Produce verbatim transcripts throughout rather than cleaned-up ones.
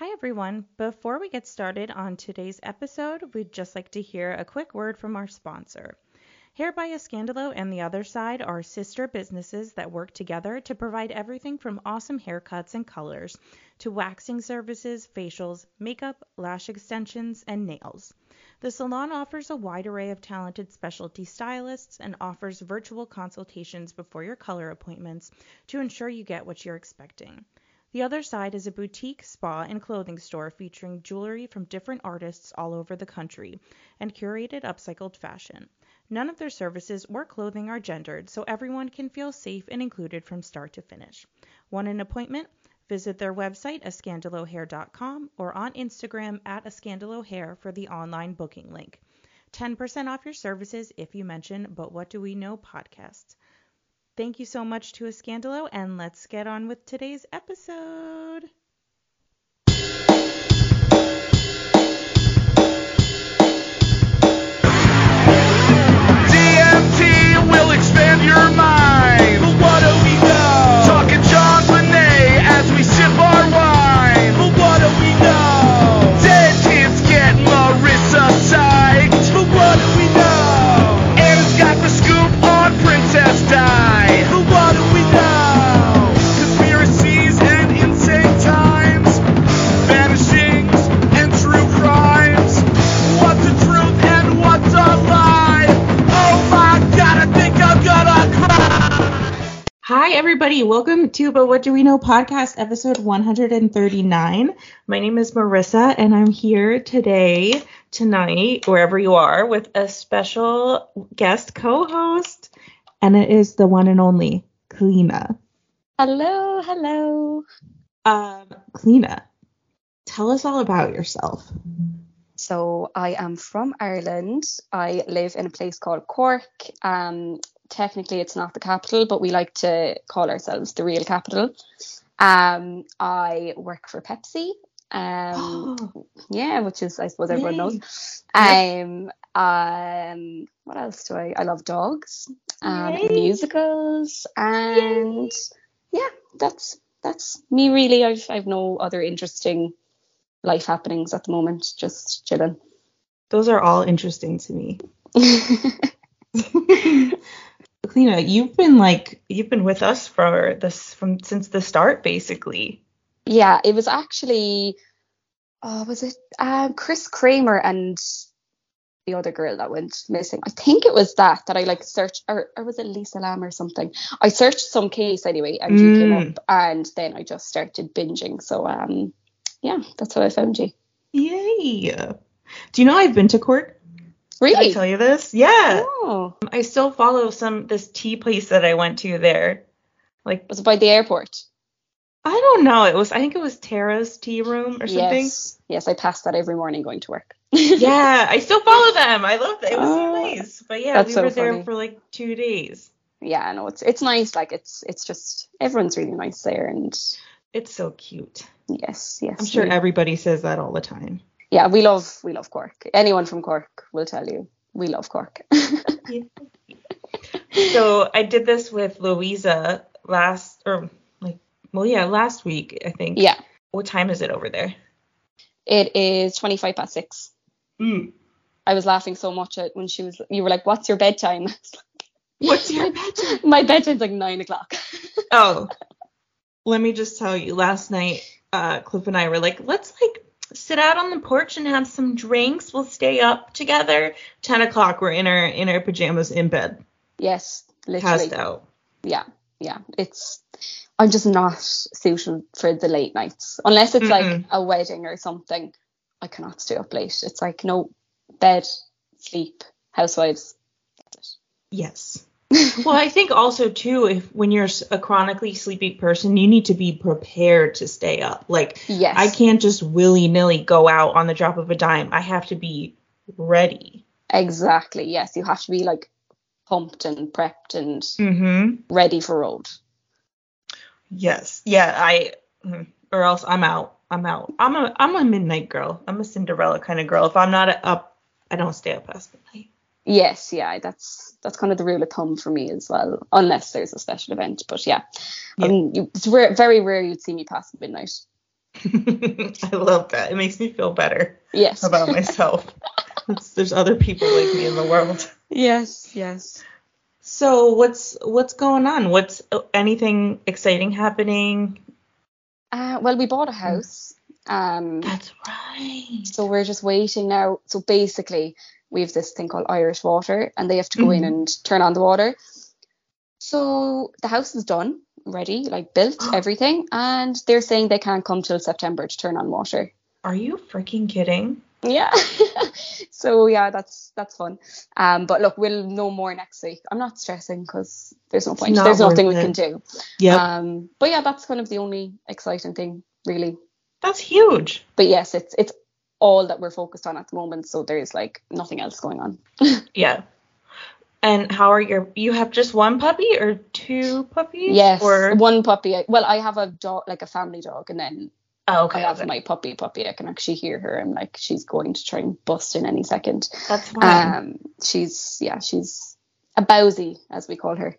Hi everyone, before we get started on today's episode, we'd just like to hear a quick word from our sponsor. Hair by Escandalo and The Other Side are sister businesses that work together to provide everything from awesome haircuts and colors to waxing services, facials, makeup, lash extensions, and nails. The salon offers a wide array of talented specialty stylists and offers virtual consultations before your color appointments to ensure you get what you're expecting. The Other Side is a boutique, spa, and clothing store featuring jewelry from different artists all over the country and curated upcycled fashion. None of their services or clothing are gendered, so everyone can feel safe and included from start to finish. Want an appointment? Visit their website, escandalo hair dot com, or on Instagram at escandalohair for the online booking link. ten percent off your services if you mention But What Do We Know podcasts. Thank you so much to Escandalo, and let's get on with today's episode. D M T will expand your mind. But what do we know? Talking John Bonet as we sip our wine. But what do we know? Dead kids get Marissa psyched. But what do we know? Anna's got the scoop on Princess Di. Hi, everybody. Welcome to But What Do We Know podcast, episode one thirty-nine. My name is Marissa, and I'm here today, tonight, wherever you are, with a special guest co-host, and it is the one and only Kalina. Hello, hello. Um, Kalina, tell us all about yourself. So I am from Ireland. I live in a place called Cork. Um, Technically, it's not the capital, but we like to call ourselves the real capital. Um, I work for Pepsi. Um, yeah, which is, I suppose, everyone Yay. knows. Um, um, what else do I? I love dogs and Yay. musicals, and Yay. yeah, that's that's me really. I've I've no other interesting life happenings at the moment. Just chilling. Those are all interesting to me. Kalina, you've been like you've been with us for this from since the start, basically. Yeah, it was actually, oh, was it uh, Chris Kramer and the other girl that went missing? I think it was that that I like searched, or, or was it Lisa Lam or something? I searched some case anyway, and mm. you came up, and then I just started binging. So um, yeah, that's how I found you. Yay! Do you know I've been to Cork? Really? Did I tell you this? Yeah. Oh. I still follow some this tea place that I went to there. Like, was it by the airport? I don't know. It was. I think it was Tara's Tea Room or something. Yes. Yes, I pass that every morning going to work. Yeah, I still follow them. I love that. It was oh, nice. But yeah, we so were there funny. for like two days. Yeah, no, it's it's nice. Like it's it's just everyone's really nice there, and it's so cute. Yes, yes. I'm sure yeah. everybody says that all the time. Yeah, we love we love Cork. Anyone from Cork will tell you we love Cork. Yeah. So I did this with Louisa last, or like, well, yeah, last week I think. Yeah. What time is it over there? It is twenty-five past six. Mm. I was laughing so much at when she was. You were like, "What's your bedtime?" What's your bedtime? My bedtime's like nine o'clock. Oh. Let me just tell you. Last night, uh, Cliff and I were like, "Let's like." sit out on the porch and have some drinks. We'll stay up together. Ten o'clock, we're in our in our pajamas in bed. Yes, literally. Passed out. Yeah, yeah. It's I'm just not suited for the late nights unless it's Mm-mm. like a wedding or something. I cannot stay up late. It's like no bed, sleep, housewives. Yes. Well, I think also too, if when you're a chronically sleepy person, you need to be prepared to stay up. Like, yes. I can't just willy nilly go out on the drop of a dime. I have to be ready. Exactly. Yes, you have to be like pumped and prepped and mm-hmm. ready for road. Yes. Yeah. I. Or else I'm out. I'm out. I'm a. I'm a midnight girl. I'm a Cinderella kind of girl. If I'm not up, I don't stay up past midnight. Yes, yeah, that's that's kind of the rule of thumb for me as well, unless there's a special event. But yeah, yeah. I mean, it's rare, very rare you'd see me past midnight. I love that. It makes me feel better. Yes. About myself. There's other people like me in the world. Yes, yes. So what's what's going on? What's anything exciting happening? Uh, well, we bought a house. Um, That's right. So we're just waiting now. So basically, we have this thing called Irish Water, and they have to go mm-hmm. in and turn on the water. So the house is done, ready, like built, everything, and they're saying they can't come till September to turn on water. Are you freaking kidding? Yeah. So yeah, that's that's fun. Um, but look, we'll know more next week. I'm not stressing because there's no point. There's nothing we can do. Yeah. Um, but yeah, that's kind of the only exciting thing, really. That's huge. But yes, it's it's all that we're focused on at the moment. So there's like nothing else going on. Yeah. And how are your? You have just one puppy or two puppies? Yes, or? one puppy. I, well, I have a dog, like a family dog, and then. Oh, okay. I have my puppy puppy. I can actually hear her. I'm like, she's going to try and bust in any second. That's fine. Um, she's, yeah, she's a bowsy, as we call her.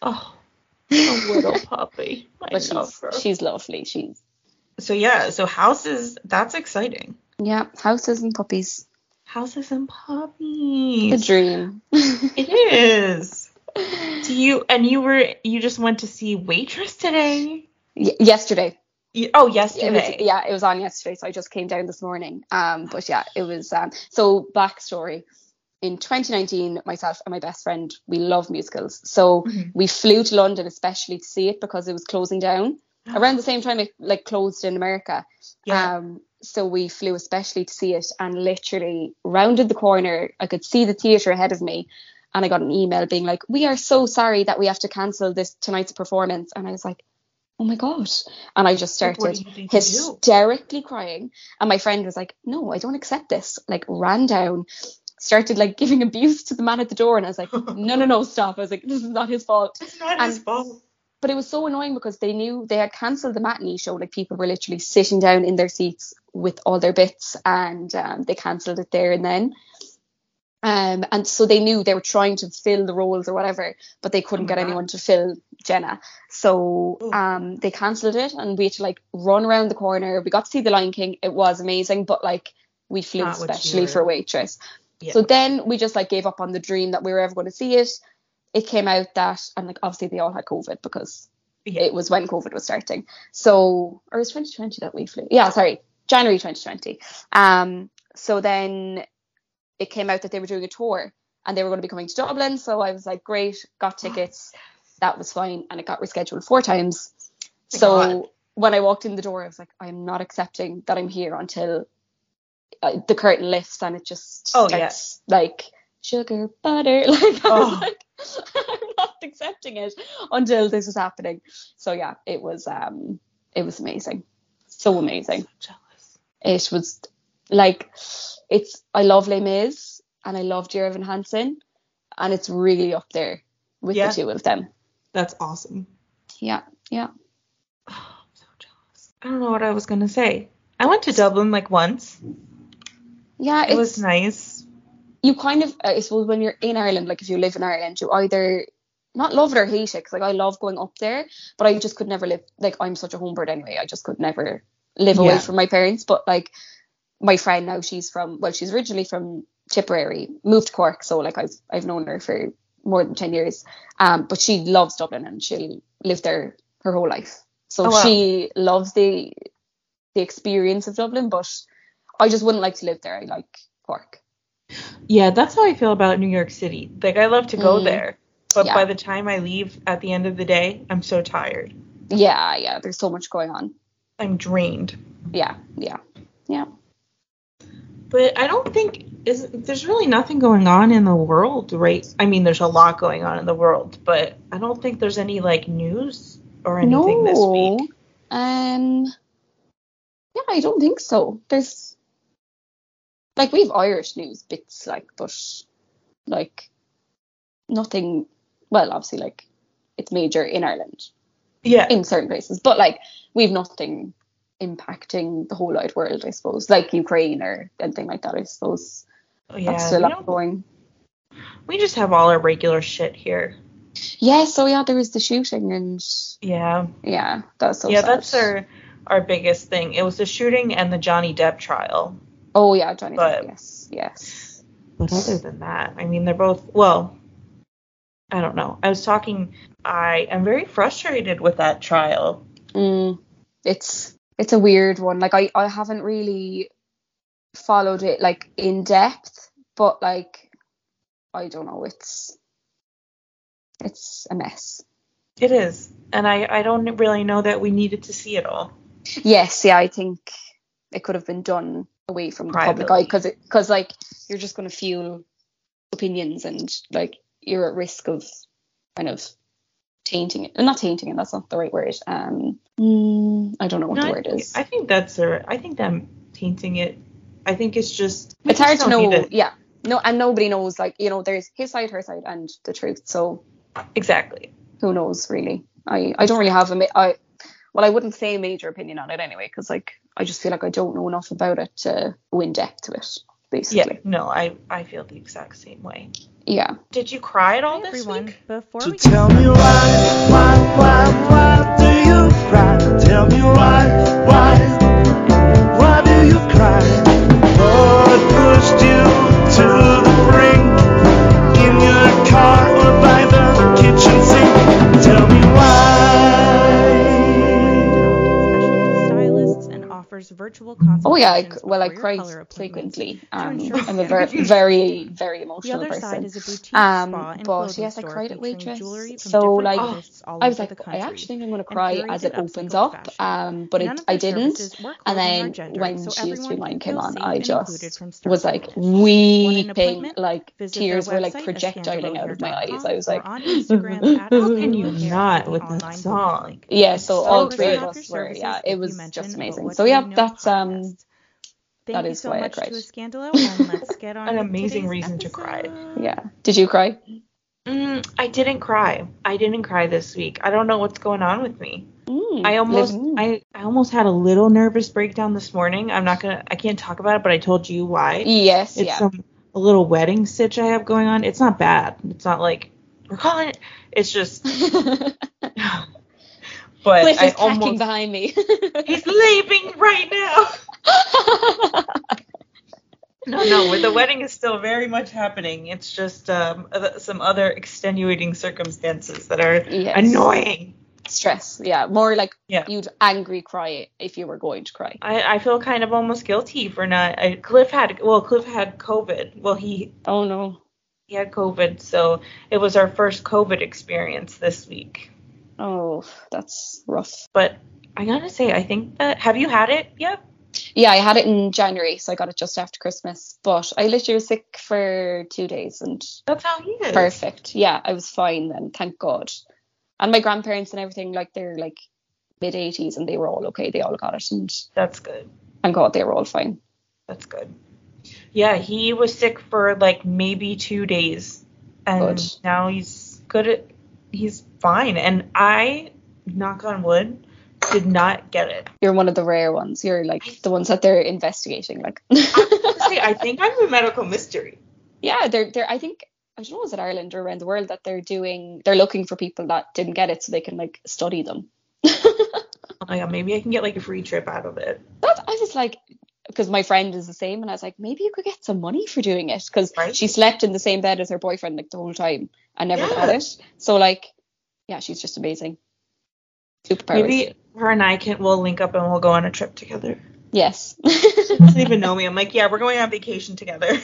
Oh, a little puppy. I but love she's, her. She's lovely. She's. So, yeah, so houses, that's exciting. Yeah, houses and puppies. Houses and puppies. It's a dream. It is. Do you, and you were, you just went to see Waitress today? Y- yesterday. Oh, yesterday. It was, yeah, it was on yesterday, so I just came down this morning. Um, but yeah, it was. Um, so backstory: in twenty nineteen, myself and my best friend, we love musicals, so mm-hmm. we flew to London especially to see it because it was closing down around the same time it like closed in America. Yeah. Um, so we flew especially to see it, and literally rounded the corner, I could see the theatre ahead of me, and I got an email being like, "We are so sorry that we have to cancel this tonight's performance," and I was like, oh my God. And I just started hysterically crying. And my friend was like, no, I don't accept this. Like ran down, started like giving abuse to the man at the door. And I was like, no, no, no, stop. I was like, this is not his fault. It's not and, his fault. But it was so annoying because they knew they had cancelled the matinee show. Like people were literally sitting down in their seats with all their bits and um, they cancelled it there and then. Um, and so they knew they were trying to fill the roles or whatever, but they couldn't oh get God. anyone to fill Jenna. So um, they cancelled it and we had to like run around the corner. We got to see The Lion King. It was amazing, but like we flew Not especially for Waitress. Yeah. So then we just like gave up on the dream that we were ever going to see it. It came out that, and like obviously they all had COVID because yeah. it was when COVID was starting. So, or it was twenty twenty that we flew. Yeah, sorry, January twenty twenty. Um, so then... it came out that they were doing a tour and they were going to be coming to Dublin. So I was like, great, got tickets. That was fine. And it got rescheduled four times. Thank so God. When I walked in the door, I was like, I'm not accepting that I'm here until uh, the curtain lifts. And it just oh, starts yeah. like sugar, butter. Like I oh. was like, I'm not accepting it until this is happening. So yeah, it was, um, it was amazing. So amazing. So jealous. It was like... It's I love Les Mis and I love Dear Evan Hansen and it's really up there with yeah. the two of them. That's awesome. Yeah, yeah. Oh, I'm so jealous. I don't know what I was gonna say. I went to Dublin like once. Yeah, it was nice. You kind of I suppose when you're in Ireland, like if you live in Ireland, you either not love it or hate it. Because like I love going up there, but I just could never live. Like I'm such a homebird anyway. I just could never live away yeah. from my parents. But like. My friend now, she's from, well, she's originally from Tipperary, moved to Cork. So, like, I've I've known her for more than ten years. Um, but she loves Dublin and she'll live there her whole life. So, oh, wow. she loves the the experience of Dublin, but I just wouldn't like to live there. I like Cork. Yeah, that's how I feel about New York City. Like, I love to go mm, there. But yeah. by the time I leave at the end of the day, I'm so tired. Yeah, yeah. There's so much going on. I'm drained. Yeah, yeah, yeah. But I don't think is there's really nothing going on in the world, right? I mean, there's a lot going on in the world, but I don't think there's any, like, news or anything no. this week. Um, yeah, I don't think so. There's, like, we have Irish news bits, like, but, like, nothing, well, obviously, like, it's major in Ireland. Yeah. In certain places. But, like, we have nothing... impacting the whole wide world, I suppose, like Ukraine or anything like that, I suppose. Oh, yeah. That's still ongoing. We just have all our regular shit here. Yeah, so yeah, there was the shooting and... Yeah. Yeah, that was so yeah, sad. Yeah, that's our... our biggest thing. It was the shooting and the Johnny Depp trial. Oh, yeah, Johnny but Depp, yes, yes. But other than that, I mean, they're both, well, I don't know. I was talking, I am very frustrated with that trial. Mm, it's it's a weird one. Like, I, I haven't really followed it, like, in depth, but, like, I don't know, it's it's a mess. It is. And I, I don't really know that we needed to see it all. Yes, yeah, I think it could have been done away from the Privately. public eye, because, because like, you're just going to fuel opinions and, like, you're at risk of kind of tainting it. Not tainting it, that's not the right word. Um, I don't know what no, the I word think, is. I think that's a, I think that tainting it, I think it's just... It's hard to know, it. yeah. No, and nobody knows, like, you know, there's his side, her side, and the truth, so... Exactly. Who knows, really? I, I don't really have a... Ma- I, well, I wouldn't say a major opinion on it anyway, because, like, I just feel like I don't know enough about it to go in depth to it, basically. Yeah, no, I, I feel the exact same way. Yeah. Did you cry at all hey, this everyone, week? Before so we tell me why, why, why, why do you cry? Tell me why, why, why do you cry? What pushed you to the brink? In your car or by the kitchen sink? Tell me why. Stylists and offers virtual consultations. Oh yeah, I, well I cried frequently. Um, I'm a very, very, very emotional the other person. Side is a boutique um, spa and but yes, I cried at Waitress. So like, oh, all I was like, the I actually think I'm gonna cry as it opens up. Um, but it, I didn't. And then gender, when so She Used to Be Mine came on, I just was like weeping, like tears were like projectiling out of my eyes. I was like, how can you not with that song? Yeah, so all three of us were. Yeah, it was just amazing. So yeah, that's um. Thank that you is so why much I cried. To Scandalo, and let's get on. An amazing reason episode. To cry. Yeah. Did you cry? Mm, I didn't cry. I didn't cry this week. I don't know what's going on with me. Mm, I almost, mm. I, I almost had a little nervous breakdown this morning. I'm not gonna, I can't talk about it, but I told you why. Yes. It's yeah. Some, a little wedding stitch I have going on. It's not bad. It's not like we're calling it. It's just. But Cliff I is almost, packing behind me. He's leaving right now. no, no, the wedding is still very much happening. It's just um, some other extenuating circumstances that are yes. annoying. Stress, yeah. More like yeah. you'd angry cry if you were going to cry. I, I feel kind of almost guilty for not... I, Cliff had... Well, Cliff had COVID. Well, he... Oh, no. He had COVID, so it was our first COVID experience this week. Oh, that's rough. But I gotta say, I think that... Have you had it yet? Yeah, I had it in January, so I got it just after Christmas. But I literally was sick for two days. And that's how he is. Perfect. Yeah, I was fine then, thank God. And my grandparents and everything, like, they're, like, mid-eighties, and they were all okay. They all got it. And that's good. Thank God they were all fine. That's good. Yeah, he was sick for, like, maybe two days. And good. Now he's good at... He's fine. And I, knock on wood... did not get it. You're one of the rare ones. You're like the ones that they're investigating. Like, honestly, I think I'm a medical mystery. Yeah, they're they're. I think I don't know. Is it Ireland or around the world that they're doing? They're looking for people that didn't get it so they can like study them. Oh my god, maybe I can get like a free trip out of it. That's, I was like, because my friend is the same, and I was like, maybe you could get some money for doing it because right? She slept in the same bed as her boyfriend like the whole time and never yeah. got it. So like, yeah, she's just amazing. Superpowers. Maybe her and I can we'll link up and we'll go on a trip together. Yes. She doesn't even know me. I'm like, yeah, we're going on vacation together.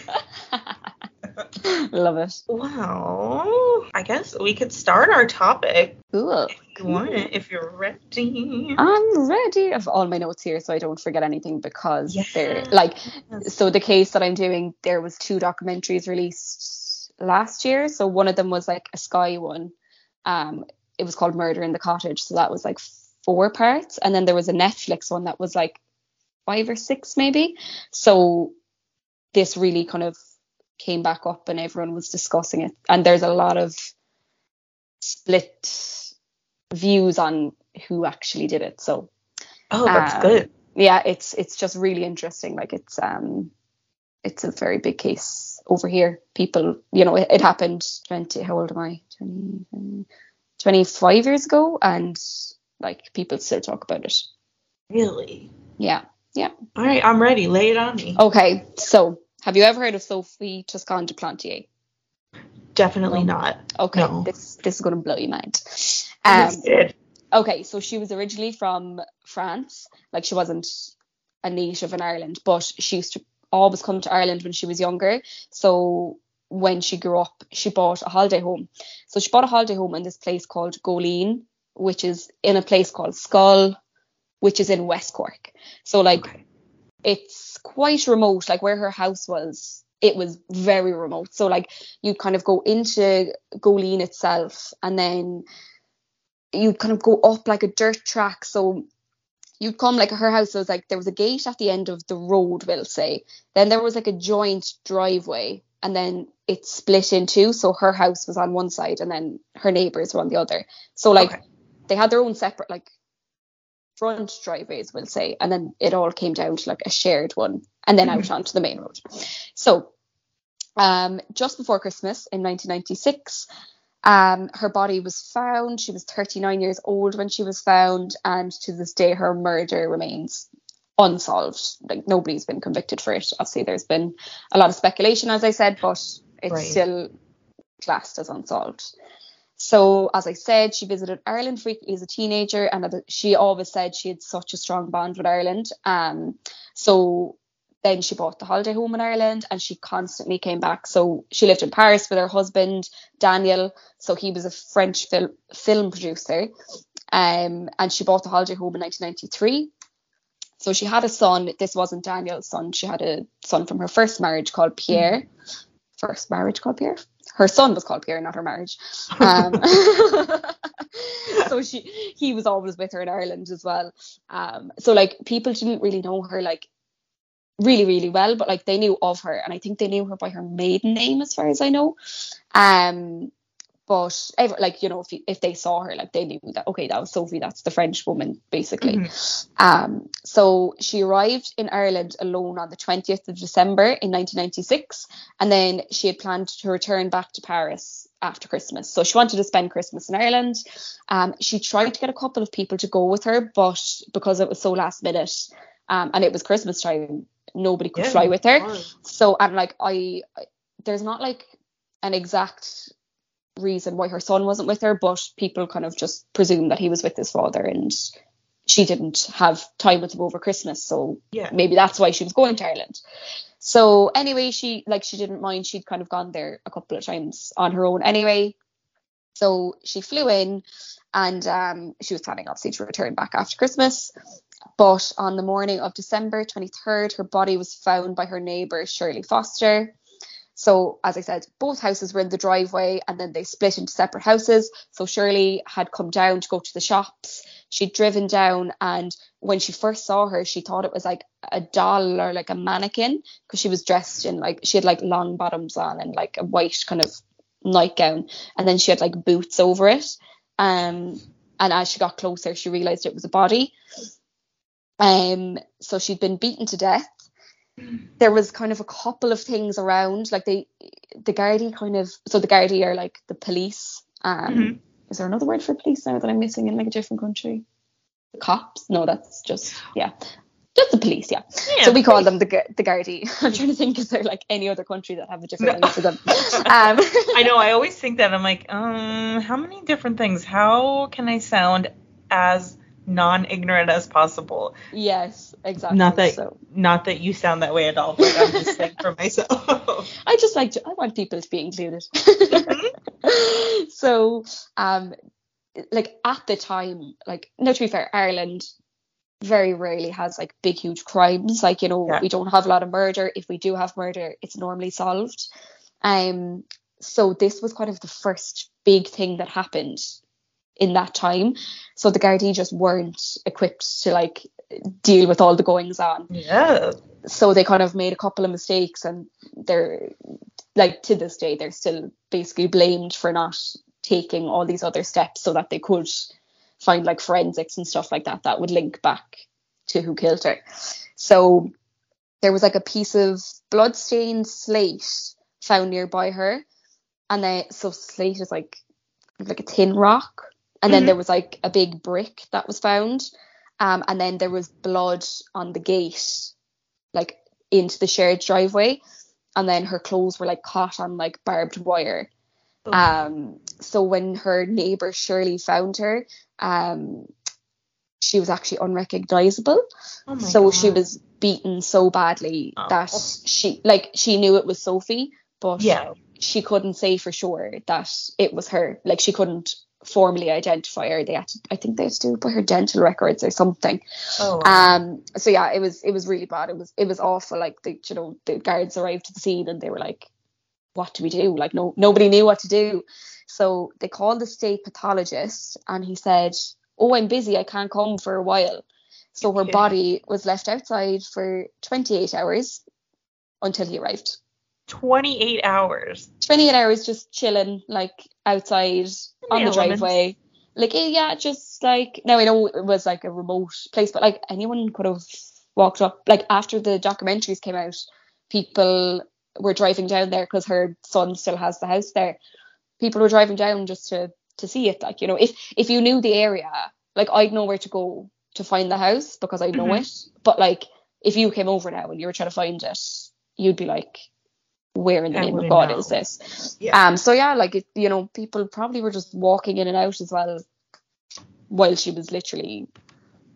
Love it. Wow. I guess we could start our topic. Cool. If you cool. want it, if you're ready. I'm ready. I have all my notes here so I don't forget anything because yes. they're like so the case that I'm doing, there was two documentaries released last year. So one of them was like a Sky one. Um It was called Murder in the Cottage. So that was like four parts. And then there was a Netflix one that was like five or six maybe. So this really kind of came back up and everyone was discussing it. And there's a lot of split views on who actually did it. So oh, that's um, good. Yeah, it's it's just really interesting. Like it's um it's a very big case over here. People, you know, it, it happened twenty how old am I? twenty, twenty twenty-five years ago and like people still talk about it Really? Yeah. Yeah. All right, I'm ready. Lay it on me. Okay, so have you ever heard of Sophie Toscan du Plantier? Definitely no. not. Okay, no. this this is going to blow your mind. Um, okay, so she was originally from France. Like, she wasn't a native in Ireland, but she used to always come to Ireland when she was younger. So when she grew up, she bought a holiday home. So she bought a holiday home in this place called Goleen, which is in a place called Schull, which is in West Cork. So, like, okay. It's quite remote. Like, where her house was, it was very remote. So, like, you kind of go into Goleen itself, and then you kind of go up like a dirt track. So you'd come, like, her house was like, there was a gate at the end of the road, we'll say. Then there was like a joint driveway, and then it split in two. So her house was on one side, and then her neighbours were on the other. So, like, okay. They had their own separate, like, front driveways, we'll say, and then it all came down to like a shared one, and then out onto the main road. So um just before Christmas in nineteen ninety-six, um her body was found. She was thirty-nine years old when she was found, and to this day her murder remains unsolved. Like, nobody's been convicted for it. Obviously there's been a lot of speculation, as I said, but it's right. still classed as unsolved. So, as I said, she visited Ireland frequently as a teenager, and she always said she had such a strong bond with Ireland. Um, so then she bought the holiday home in Ireland, and she constantly came back. So she lived in Paris with her husband, Daniel. So he was a French fil- film producer. Um, and she bought the holiday home in nineteen ninety-three. So she had a son. This wasn't Daniel's son. She had a son from her first marriage called Pierre. Mm. First marriage called Pierre? Her son was called Pierre, not her marriage. Um, so she, he was always with her in Ireland as well. Um, so, like, people didn't really know her, like, really, really well, but, like, they knew of her. And I think they knew her by her maiden name, as far as I know. Um, but, ever, like, you know, if, if they saw her, like, they knew that, okay, that was Sophie, that's the French woman, basically. Mm-hmm. Um, so she arrived in Ireland alone on the twentieth of December in nineteen ninety-six, and then she had planned to return back to Paris after Christmas. So she wanted to spend Christmas in Ireland. Um, she tried to get a couple of people to go with her, but because it was so last minute, um, and it was Christmas time, nobody could yeah, fly with her. Hard. So, and, like, I, there's not, like, an exact reason why her son wasn't with her, but people kind of just presumed that he was with his father, and she didn't have time with him over Christmas, so yeah. maybe that's why she was going to Ireland. So anyway, she like she didn't mind. She'd kind of gone there a couple of times on her own anyway. So she flew in, and um, she was planning obviously to return back after Christmas. But on the morning of December twenty-third, her body was found by her neighbour Shirley Foster. So, as I said, both houses were in the driveway, and then they split into separate houses. So Shirley had come down to go to the shops. She'd driven down, and when she first saw her, she thought it was like a doll or like a mannequin, because she was dressed in like, she had like long bottoms on and like a white kind of nightgown. And then she had like boots over it. Um, and as she got closer, she realised it was a body. Um, so she'd been beaten to death. There was kind of a couple of things around, like they, the Gardaí kind of, so the Gardaí are like the police. Um, mm-hmm. Is there another word for police now that I'm missing in like a different country? The cops? No, that's just, yeah. Just the police, yeah. yeah so we call them the the Gardaí. I'm trying to think, is there like any other country that have a different name for them? Um, I know, I always think that. I'm like, um, how many different things? How can I sound as non-ignorant as possible? Yes, exactly. Not that so. Not that you sound that way at all, but I'm just like for myself. I just like to, I want people to be included. Mm-hmm. So um like at the time, like, no, to be fair, Ireland very rarely has like big huge crimes, like, you know, yeah. we don't have a lot of murder. If we do have murder, it's normally solved. Um so this was kind of the first big thing that happened in that time, so the Gardaí just weren't equipped to like deal with all the goings on. Yeah. So they kind of made a couple of mistakes, and they're like, to this day, they're still basically blamed for not taking all these other steps so that they could find like forensics and stuff like that that would link back to who killed her. So there was like a piece of bloodstained slate found nearby her, and then so slate is like like a thin rock. And then mm-hmm. there was like a big brick that was found, Um, and then there was blood on the gate, like into the shared driveway. And then her clothes were like caught on like barbed wire. Oh. Um, so when her neighbor Shirley found her, um, she was actually unrecognizable. Oh my so God. She was beaten so badly oh. that she like she knew it was Sophie, but yeah. she couldn't say for sure that it was her. Like she couldn't formally identify her. They had to, I think they had to do it by her dental records or something. Oh, wow. Um. So yeah, it was it was really bad. It was it was awful. Like the you know the guards arrived to the scene and they were like, what do we do? Like no nobody knew what to do. So they called the state pathologist and he said, oh, I'm busy, I can't come for a while. So her yeah. body was left outside for twenty-eight hours until he arrived. twenty-eight hours? twenty-eight hours just chilling, like, outside, the on the elements. Driveway. Like, yeah, just, like... Now, I know it was, like, a remote place, but, like, anyone could have walked up. Like, after the documentaries came out, people were driving down there because her son still has the house there. People were driving down just to... to see it, like, you know, if if you knew the area, like, I'd know where to go to find the house because I know mm-hmm. it, but like if you came over now and you were trying to find it, you'd be like, where in the I name of God know. Is this? Yeah. Um so yeah, like it, you know, people probably were just walking in and out as well while she was literally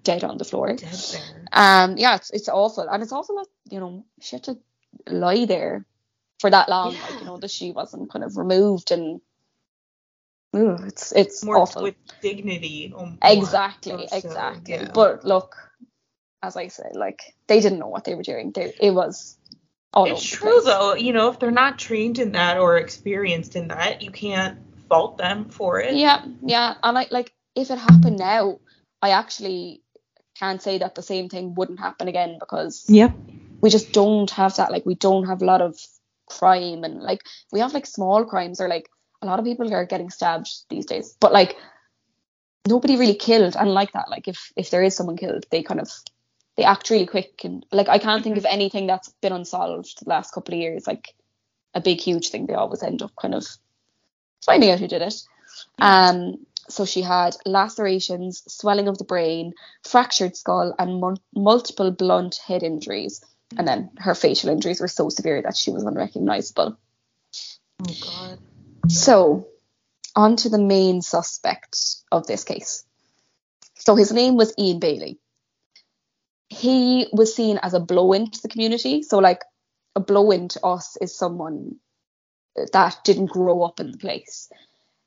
dead on the floor. Dead there. Um yeah, it's it's awful, and it's awful that, you know, she had to lie there for that long, yeah. like, you know, that she wasn't kind of removed and Ooh, it's it's more awful. With dignity. Um, exactly, so, exactly. Yeah. But look, as I said, like, they didn't know what they were doing. They, it was all It's true, though. You know, if they're not trained in that or experienced in that, you can't fault them for it. Yeah, yeah. And I, like, if it happened now, I actually can't say that the same thing wouldn't happen again, because yeah. we just don't have that. Like, we don't have a lot of crime, and like we have like small crimes or like. A lot of people are getting stabbed these days, but like nobody really killed. And like that, like if, if there is someone killed, they kind of, they act really quick. And like, I can't think of anything that's been unsolved the last couple of years. Like a big, huge thing. They always end up kind of finding out who did it. Yeah. Um, so she had lacerations, swelling of the brain, fractured skull, and mul- multiple blunt head injuries. And then her facial injuries were so severe that she was unrecognizable. Oh God. So, on to the main suspect of this case. So his name was Ian Bailey. He was seen as a blow-in to the community. So, like, a blow-in to us is someone that didn't grow up in the place.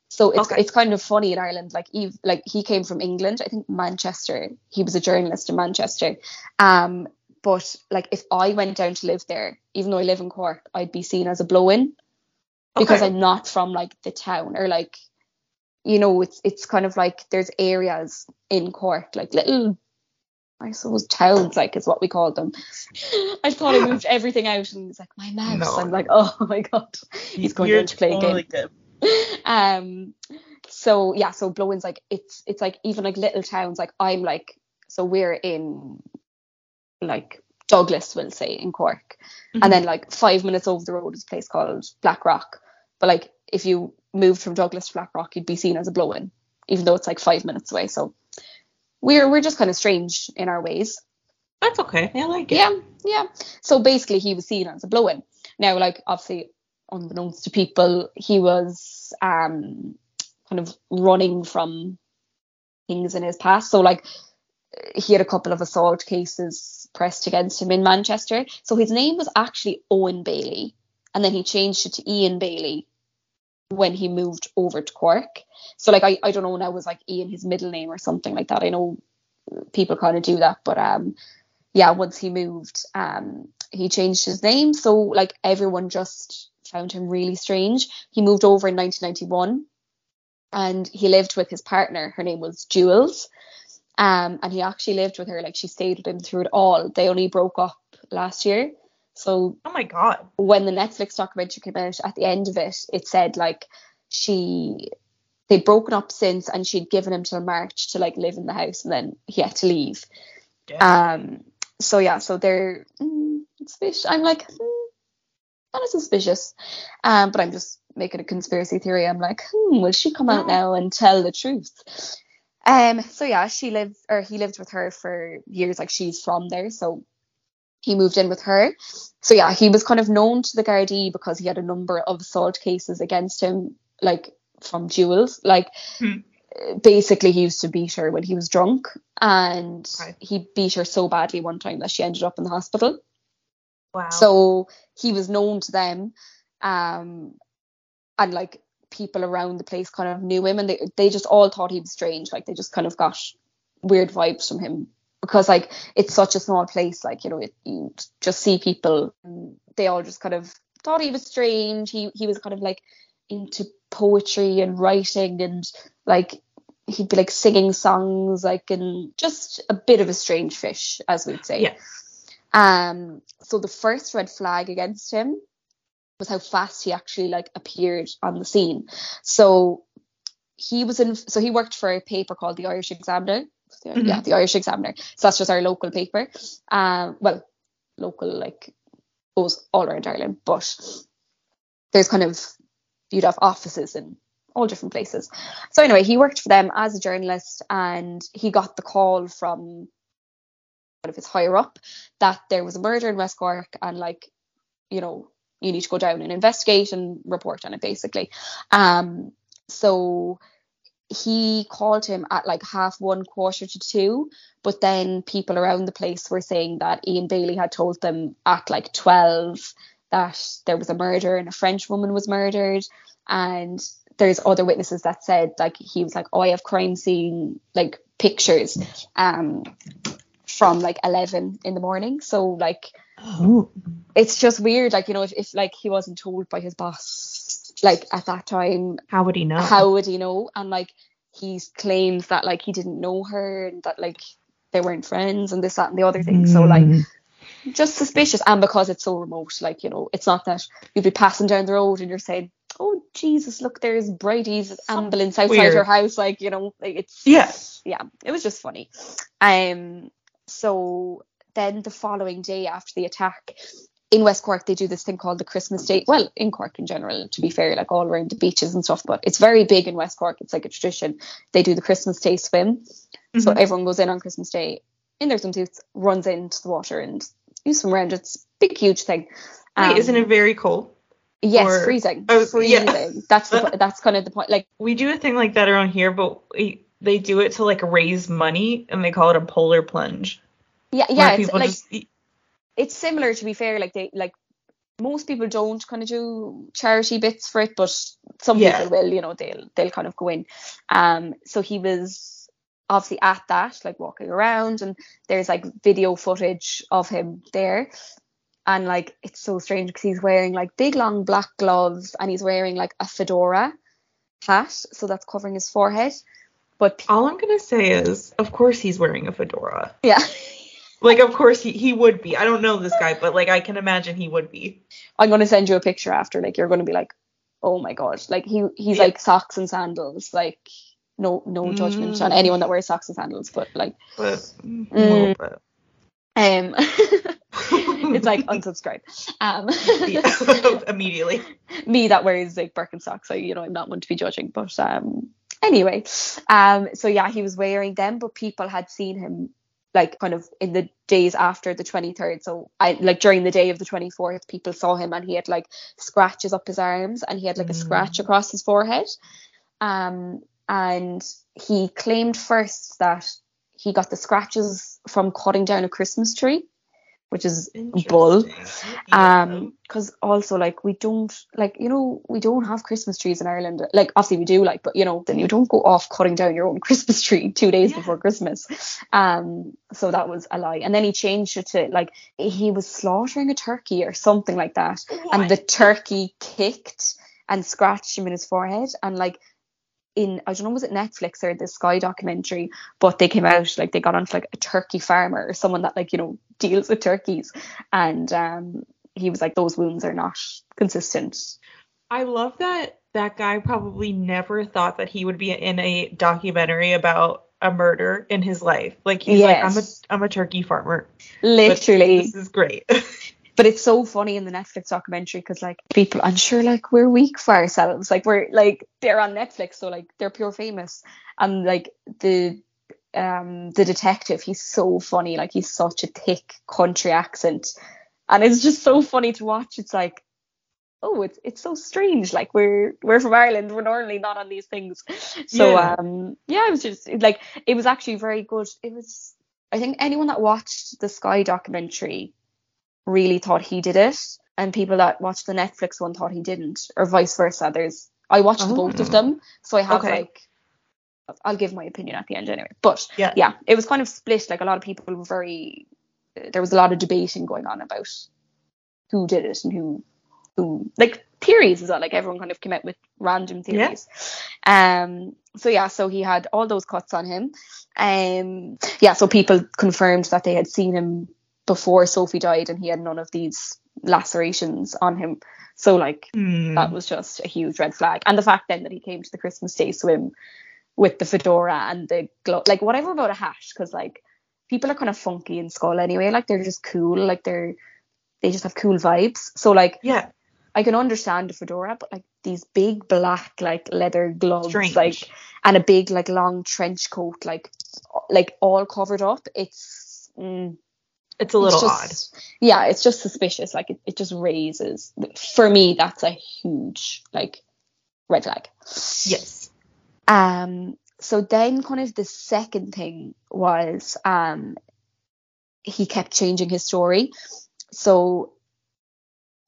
So it's okay. It's kind of funny in Ireland. Like, he, like he came from England, I think Manchester. He was a journalist in Manchester. Um, but like, if I went down to live there, even though I live in Cork, I'd be seen as a blow-in. Because okay. I'm not from, like, the town, or, like, you know, it's it's kind of, like, there's areas in Cork, like, little, I suppose, towns, like, is what we call them. I thought I moved everything out, and it's like, my mouse. No. I'm like, oh, my God. He's going You're down to play totally a game. Good. Um, so, yeah, so blow-ins, like, it's, it's, like, even, like, little towns, like, I'm, like, so we're in, like... Douglas, we'll say, in Cork, mm-hmm. and then like five minutes over the road is a place called Black Rock. But like if you moved from Douglas to Black Rock, you'd be seen as a blow-in, even though it's like five minutes away. So we're we're just kind of strange in our ways. That's okay. I like it. Yeah, yeah. So basically, he was seen as a blow-in. Now, like obviously, unbeknownst to people, he was um kind of running from things in his past. So like he had a couple of assault cases pressed against him in Manchester. So his name was actually Owen Bailey, and then he changed it to Ian Bailey when he moved over to Cork. So like I, I don't know now, was like Ian his middle name or something like that. I know people kind of do that, but um yeah, once he moved um he changed his name, so like everyone just found him really strange. He moved over in nineteen ninety-one and he lived with his partner. Her name was Jules. Um, and he actually lived with her, like she stayed with him through it all. They only broke up last year. So oh my God. When the Netflix documentary came out, at the end of it, it said like she they'd broken up since, and she'd given him till March to like live in the house, and then he had to leave. Yeah. Um so yeah, so they're mm, suspicious. I'm like mm, kind of suspicious. Um but I'm just making a conspiracy theory. I'm like, hmm, will she come out now and tell the truth? Um, so yeah, she lived, or he lived with her for years, like she's from there, so he moved in with her. So yeah, he was kind of known to the Gardaí because he had a number of assault cases against him, like from Jules. Like hmm. basically he used to beat her when he was drunk, and right. he beat her so badly one time that she ended up in the hospital. Wow. So he was known to them, um, and like people around the place kind of knew him, and they they just all thought he was strange. Like they just kind of got weird vibes from him because like it's such a small place, like, you know, it, you just see people, and they all just kind of thought he was strange. He he was kind of like into poetry and writing, and like he'd be like singing songs, like, and just a bit of a strange fish, as we'd say. Yeah. Um so the first red flag against him was how fast he actually like appeared on the scene. So he was in, so he worked for a paper called the Irish Examiner. Mm-hmm. Yeah, the Irish Examiner. So that's just our local paper. Um, well, local, like, goes all around Ireland, but there's kind of, you'd have offices in all different places. So anyway, he worked for them as a journalist, and he got the call from one of his higher up that there was a murder in West Cork, and like, you know, you need to go down and investigate and report on it, basically. Um, so he called him at like half one, quarter to two, but then people around the place were saying that Ian Bailey had told them at like twelve that there was a murder and a French woman was murdered. And there's other witnesses that said, like, he was like, oh, I have crime scene, like, pictures um, from like eleven in the morning. So like, oh. It's just weird, like, you know, if, if like he wasn't told by his boss like at that time, how would he know? How would he know? And like he claims that like he didn't know her, and that like they weren't friends, and this, that, and the other thing. Mm. So like just suspicious, and because it's so remote, like, you know, it's not that you'd be passing down the road and you're saying, oh Jesus, look, there's Brady's ambulance outside weird. Her house, like, you know, like it's yeah, yeah. It was just funny. Um, so. Then the following day after the attack, in West Cork, they do this thing called the Christmas Day. Well, in Cork in general, to be fair, like all around the beaches and stuff. But it's very big in West Cork. It's like a tradition. They do the Christmas Day swim. Mm-hmm. So everyone goes in on Christmas Day in their swimsuits, runs into the water, and you swim around. It's a big, huge thing. Um, Wait, isn't it very cold? Yes, or... freezing. Oh, freezing. Yeah. That's the, that's kind of the point. Like we do a thing like that around here, but we, they do it to like raise money, and they call it a polar plunge. Yeah, yeah, it's like just... it's similar, to be fair. Like they like most people don't kind of do charity bits for it, but some yeah. people will. You know, they'll they'll kind of go in. Um, so he was obviously at that, like walking around, and there's like video footage of him there, and like it's so strange because he's wearing like big long black gloves, and he's wearing like a fedora hat, so that's covering his forehead. But people... all I'm gonna say is, of course, he's wearing a fedora. Yeah. Like, of course, he, he would be. I don't know this guy, but, like, I can imagine he would be. I'm going to send you a picture after. Like, you're going to be like, oh, my God. Like, he he's, yeah. like, socks and sandals. Like, no no judgment mm. on anyone that wears socks and sandals. But, like... But, mm, well, but. Um, it's, like, unsubscribe. Um, yeah, immediately. Me that wears, like, Birkenstocks. So, you know, I'm not one to be judging. But, um, anyway. um, So, yeah, he was wearing them, but people had seen him like kind of in the days after the twenty-third. So I like during the day of the twenty-fourth, people saw him, and he had like scratches up his arms, and he had like mm. a scratch across his forehead. Um, and he claimed first that he got the scratches from cutting down a Christmas tree, which is bull. Um, because also like we don't like, you know, we don't have Christmas trees in Ireland. Like obviously we do, like, but you know, then you don't go off cutting down your own Christmas tree two days yeah. before Christmas. Um, so that was a lie. And then he changed it to like he was slaughtering a turkey or something like that, what? And the turkey kicked and scratched him in his forehead. And like in, I don't know, was it Netflix or the Sky documentary, but they came out, like they got onto like a turkey farmer or someone that like, you know, deals with turkeys, and um he was like, those wounds are not consistent. I love that that guy probably never thought that he would be in a documentary about a murder in his life. Like he's yes. like, I'm a I'm a turkey farmer. Literally. This is great. But it's so funny in the Netflix documentary because, like, people, I'm sure, like, we're weak for ourselves. Like, we're, like, they're on Netflix, so, like, they're pure famous. And, like, the um the detective, he's so funny. Like, he's such a thick country accent. And it's just so funny to watch. It's like, oh, it's it's so strange. Like, we're we're from Ireland. We're normally not on these things. So, yeah. um yeah, it was just, like, it was actually very good. It was, I think anyone that watched the Sky documentary really thought he did it, and people that watched the Netflix one thought he didn't, or vice versa. There's I watched oh. both of them, so I have okay. like I'll give my opinion at the end anyway, but yeah. yeah it was kind of split. Like, a lot of people were very there was a lot of debating going on about who did it and who who like theories as well. Like, everyone kind of came out with random theories. Yeah. Um so yeah, so he had all those cuts on him. Um yeah, so people confirmed that they had seen him before Sophie died, and he had none of these lacerations on him. So, like, mm. that was just a huge red flag. And the fact then that he came to the Christmas Day swim with the fedora and the glow, like, whatever about a hat, because, like, people are kind of funky in Schull anyway. Like, they're just cool. Like, they're they just have cool vibes. So, like, yeah, I can understand the fedora, but, like, these big black, like, leather gloves, Strange. like, and a big, like, long trench coat, like, like all covered up. It's mm, It's a little it's just, odd. Yeah, it's just suspicious. Like, it, it just raises. For me, that's a huge, like, red flag. Yes. Um. So then kind of the second thing was um, he kept changing his story. So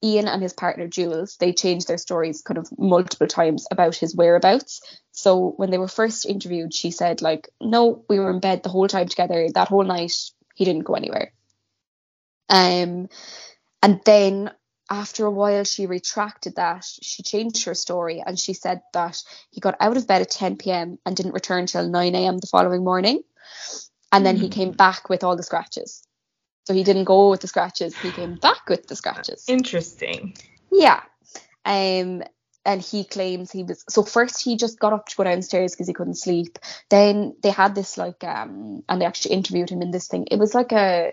Ian and his partner, Jules, they changed their stories kind of multiple times about his whereabouts. So when they were first interviewed, she said, like, no, we were in bed the whole time together. That whole night, he didn't go anywhere. Um, and then after a while, she retracted that. She changed her story, and she said that he got out of bed at ten p.m. and didn't return till nine a.m. the following morning. And then mm. he came back with all the scratches. So he didn't go with the scratches. He came back with the scratches. Interesting. Yeah. Um, and he claims he was, so first he just got up to go downstairs because he couldn't sleep. Then they had this, like, um, and they actually interviewed him in this thing. It was like a,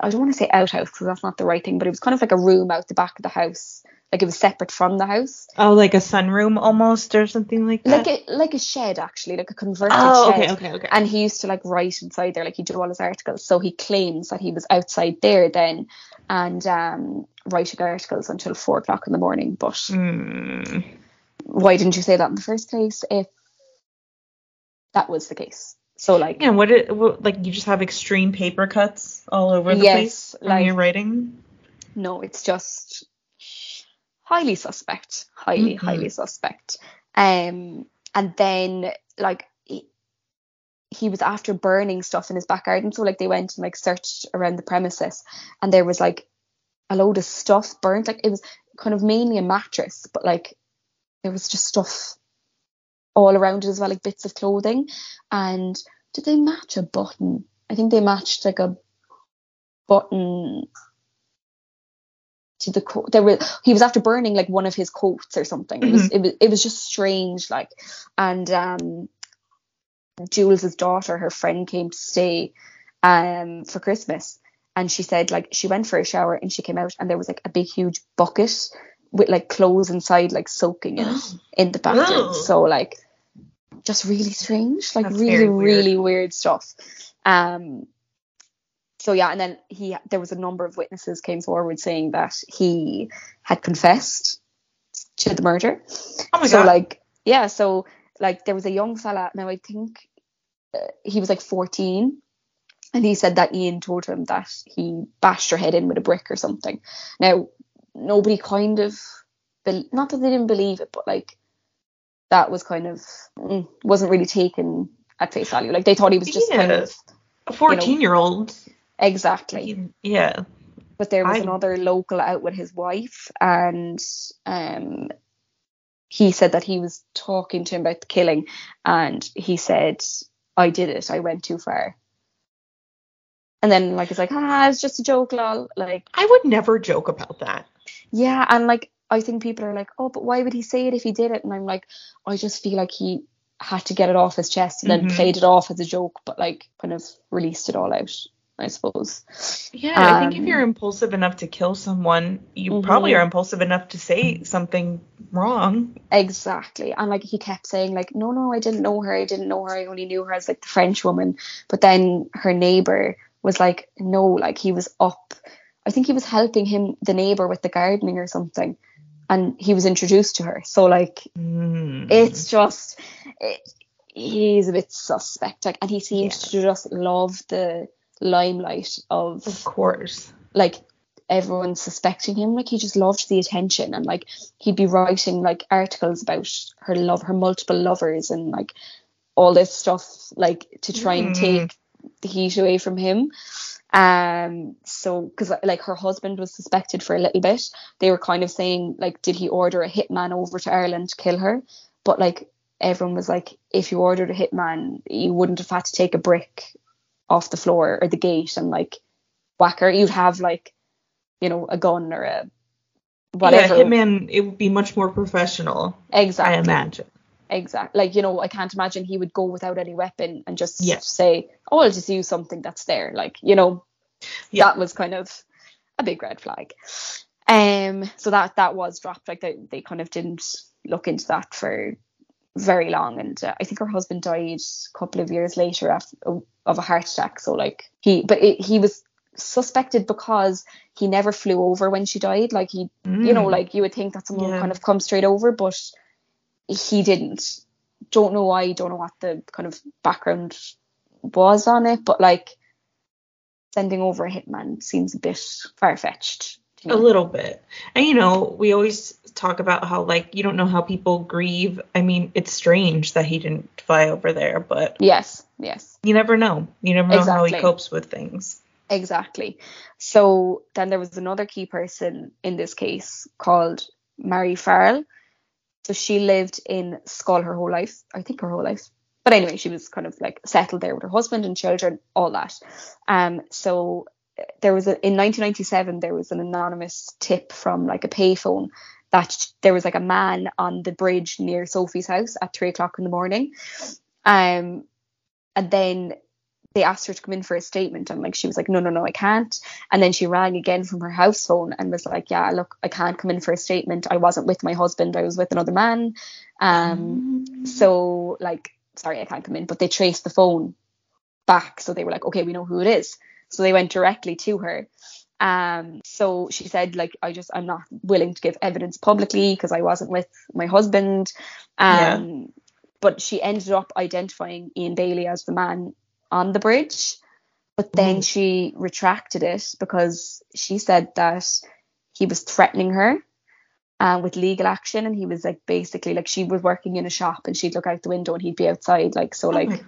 I don't want to say outhouse because that's not the right thing, but it was kind of like a room out the back of the house. Like, it was separate from the house. Oh, like a sunroom almost, or something like that? Like a, like a shed, actually, like a converted oh, shed. Oh, okay, okay, okay. And he used to, like, write inside there, like, he'd do all his articles. So he claims that he was outside there then and um, writing articles until four o'clock in the morning. But mm. why didn't you say that in the first place if that was the case? So, like, yeah, what it what, like, you just have extreme paper cuts all over the yes, place when, like, you're writing? No, it's just highly suspect, highly, mm-hmm. highly suspect. Um, and then, like, he, he was after burning stuff in his back garden. So, like, they went and, like, searched around the premises, and there was, like, a load of stuff burnt. Like, it was kind of mainly a mattress, but, like, there was just stuff all around it as well, like bits of clothing. And did they match a button? I think they matched, like, a button to the coat. There was he was after burning, like, one of his coats or something. It was mm-hmm. it was it was just strange, like. And um, Jules's daughter, her friend, came to stay um for Christmas, and she said, like, she went for a shower and she came out and there was, like, a big huge bucket with, like, clothes inside, like, soaking in it in the bathroom. Whoa. So, like, just really strange, like, That's really weird. really weird stuff. Um so yeah, and then he there was a number of witnesses came forward saying that he had confessed to the murder. Oh my so, god. So, like, yeah, so, like, there was a young fella, now I think uh, he was like fourteen, and he said that Ian told him that he bashed her head in with a brick or something. Now, nobody kind of, be- not that they didn't believe it, but, like, that was kind of, mm, wasn't really taken at face value. Like, they thought he was just yeah, kind of a fourteen-year-old. You know, exactly. Yeah. But there was I... another local out with his wife, and um, he said that he was talking to him about the killing, and he said, I did it, I went too far. And then, like, it's like, ah, it's just a joke, lol. Like, I would never joke about that. Yeah, and, like, I think people are like, oh, but why would he say it if he did it? And I'm like, I just feel like he had to get it off his chest and mm-hmm. then played it off as a joke, but, like, kind of released it all out. I suppose. Yeah, um, I think if you're impulsive enough to kill someone, you mm-hmm. probably are impulsive enough to say something wrong. Exactly. And like he kept saying like, no, no, I didn't know her. I didn't know her. I only knew her as like the French woman. But then her neighbor was like, no, like he was up. I think he was helping him, the neighbor, with the gardening or something. And he was introduced to her. So like, mm. it's just, it, he's a bit suspect. Like, and he seems yeah. to just love the limelight of, of course, like everyone suspecting him. Like he just loved the attention, and like he'd be writing like articles about her love, her multiple lovers, and like all this stuff, like to try mm. and take the heat away from him. Um so because like her husband was suspected for a little bit. They were kind of saying like, did he order a hitman over to Ireland to kill her? But like everyone was like, if you ordered a hitman, you wouldn't have had to take a brick off the floor or the gate and like whack her. You'd have like, you know, a gun or a whatever. Yeah, hitman, it would be much more professional. Exactly. I imagine. Exactly. Like, you know, I can't imagine he would go without any weapon and just yes. say, oh, I'll just use something that's there. Like, you know, yeah. that was kind of a big red flag. Um, so that that was dropped. Like they, they kind of didn't look into that for very long. And uh, I think her husband died a couple of years later after, of a heart attack. So like he, but it, he was suspected because he never flew over when she died. Like he, mm. you know, like you would think that someone yeah. would kind of come straight over, but he didn't. Don't know why, don't know what the kind of background was on it, but like sending over a hitman seems a bit far-fetched to me. A little bit. And you know, we always talk about how like you don't know how people grieve. I mean, it's strange that he didn't fly over there, but yes, yes. You never know. You never know exactly. how he copes with things. Exactly. So then there was another key person in this case called Mary Farrell. So she lived in Schull her whole life, I think her whole life. But anyway, she was kind of like settled there with her husband and children, all that. Um, so there was a, in nineteen ninety-seven, there was an anonymous tip from like a payphone that there was like a man on the bridge near Sophie's house at three o'clock in the morning. Um, and then they asked her to come in for a statement, and like she was like, no, no, no, I can't. And then she rang again from her house phone and was like, yeah, look, I can't come in for a statement. I wasn't with my husband. I was with another man. Um, mm. So like, sorry, I can't come in. But they traced the phone back. So they were like, okay, we know who it is. So they went directly to her. Um, so she said, like, I just, I'm not willing to give evidence publicly because I wasn't with my husband. Um, yeah. But she ended up identifying Ian Bailey as the man on the bridge, but then mm. she retracted it because she said that he was threatening her uh, with legal action, and he was like basically like she was working in a shop and she'd look out the window and he'd be outside, like so oh like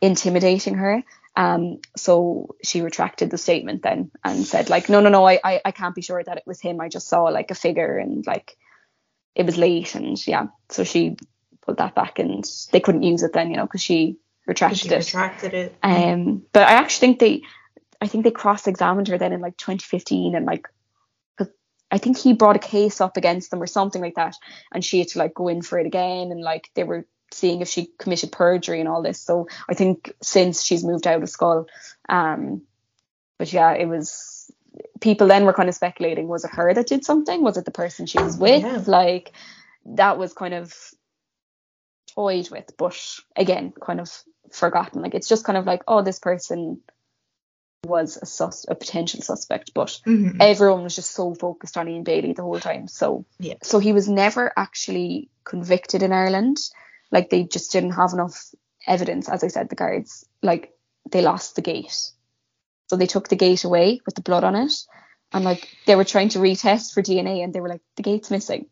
intimidating her. Um, so she retracted the statement then and said like, no, no, no, I, I, I can't be sure that it was him. I just saw like a figure and like it was late, and yeah, so she pulled that back and they couldn't use it then, you know, because she retracted she it. Retracted it. Um, but I actually think they, I think they cross-examined her then in like twenty fifteen, and like, I think he brought a case up against them or something like that, and she had to like go in for it again, and like they were seeing if she committed perjury and all this. So I think since she's moved out of Schull, um, but yeah, it was people then were kind of speculating: was it her that did something? Was it the person she was with? Yeah. Like that was kind of toyed with, but again, kind of forgotten. Like it's just kind of like, oh, this person was a sus a potential suspect, but mm-hmm. everyone was just so focused on Ian Bailey the whole time. So yeah. so he was never actually convicted in Ireland. Like they just didn't have enough evidence. As I said, the guards, like they lost the gate, so they took the gate away with the blood on it, and like they were trying to retest for D N A, and they were like, the gate's missing.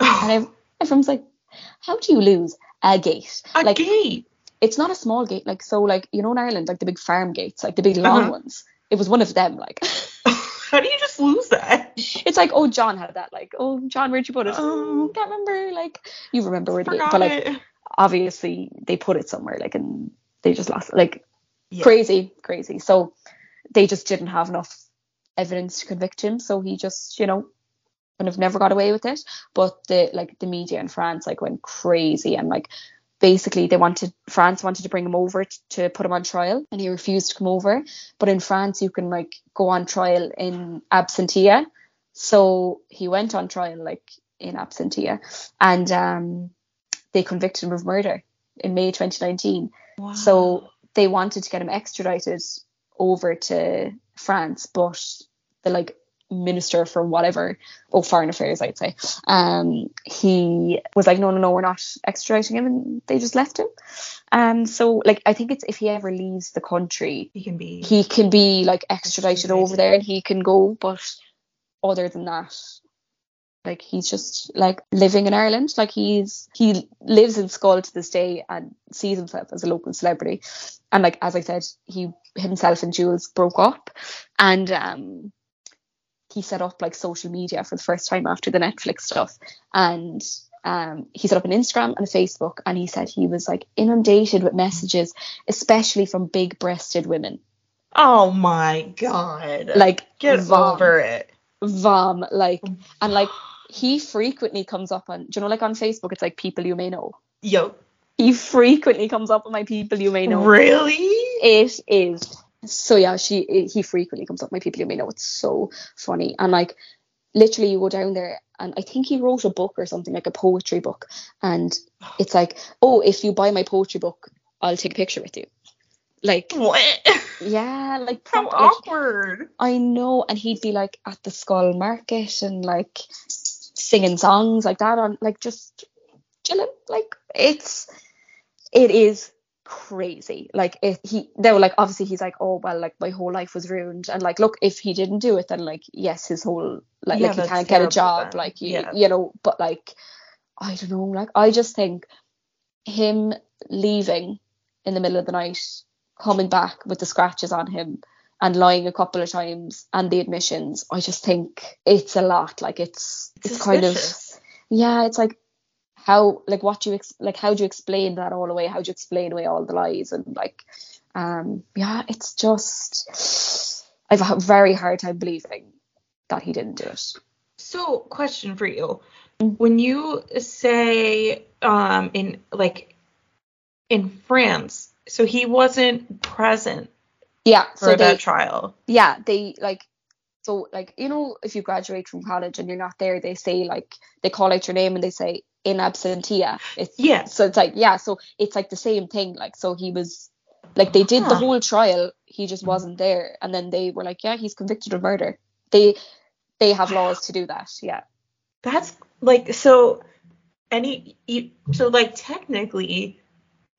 And everyone's like, how do you lose a gate? A like, gate. It's not a small gate, like so, like you know in Ireland, like the big farm gates, like the big long uh-huh. ones. It was one of them, like. How do you just lose that? It's like, oh, John had that, like, oh, John, where'd you put it? Oh, can't remember, like you remember where the gate, but like it. Obviously they put it somewhere, like, and they just lost, like, yeah. crazy, crazy. So they just didn't have enough evidence to convict him, so he just, you know, kind of never got away with it. But the like the media in France like went crazy, and like. basically they wanted France wanted to bring him over t- to put him on trial, and he refused to come over. But in France you can like go on trial in absentia, so he went on trial like in absentia, and um they convicted him of murder in May twenty nineteen. Wow. So they wanted to get him extradited over to France, but the like minister for whatever oh foreign affairs I'd say um he was like, no no no we're not extraditing him, and they just left him. Um so like I think it's if he ever leaves the country he can be he can be like extradited, extradited over there and he can go, but other than that like he's just like living in Ireland. Like he's he lives in Schull to this day and sees himself as a local celebrity. And like as I said, he himself and Jules broke up, and um he set up like social media for the first time after the Netflix stuff, and um, he set up an Instagram and a Facebook, and he said he was like inundated with messages, especially from big-breasted women. Oh my god! Like get vom, over it, vom like and like he frequently comes up on, do you know like on Facebook it's like people you may know. Yo, he frequently comes up on my people you may know. Really? It is. So yeah, she he frequently comes up my people you may know. It's so funny. And like literally you go down there and I think he wrote a book or something, like a poetry book, and it's like, oh, if you buy my poetry book I'll take a picture with you. Like what? Yeah, like how like, awkward. I know. And he'd be like at the Schull market and like singing songs like that on like just chilling. Like it's it is crazy. Like if he they were like obviously he's like, oh well like my whole life was ruined, and like look if he didn't do it then like yes his whole like, yeah, like he can't get a job then. Like you, yeah. You know, but like I don't know, like I just think him leaving in the middle of the night, coming back with the scratches on him and lying a couple of times and the admissions, I just think it's a lot. Like it's it's, it's kind of yeah it's like how like what do you ex- like how do you explain that all away? How do you explain away all the lies? And like um yeah it's just I've had a very hard time believing that he didn't do it. So question for you, when you say um in like in France, so he wasn't present yeah for so they, that trial yeah they like so like you know if you graduate from college and you're not there they say like they call out your name and they say in absentia. It's, yeah. So it's like, yeah, so it's like the same thing. Like, so he was, like, they did huh. the whole trial. He just wasn't there. And then they were like, yeah, he's convicted of murder. They, they have wow. laws to do that. Yeah. That's like, so any, you, so like technically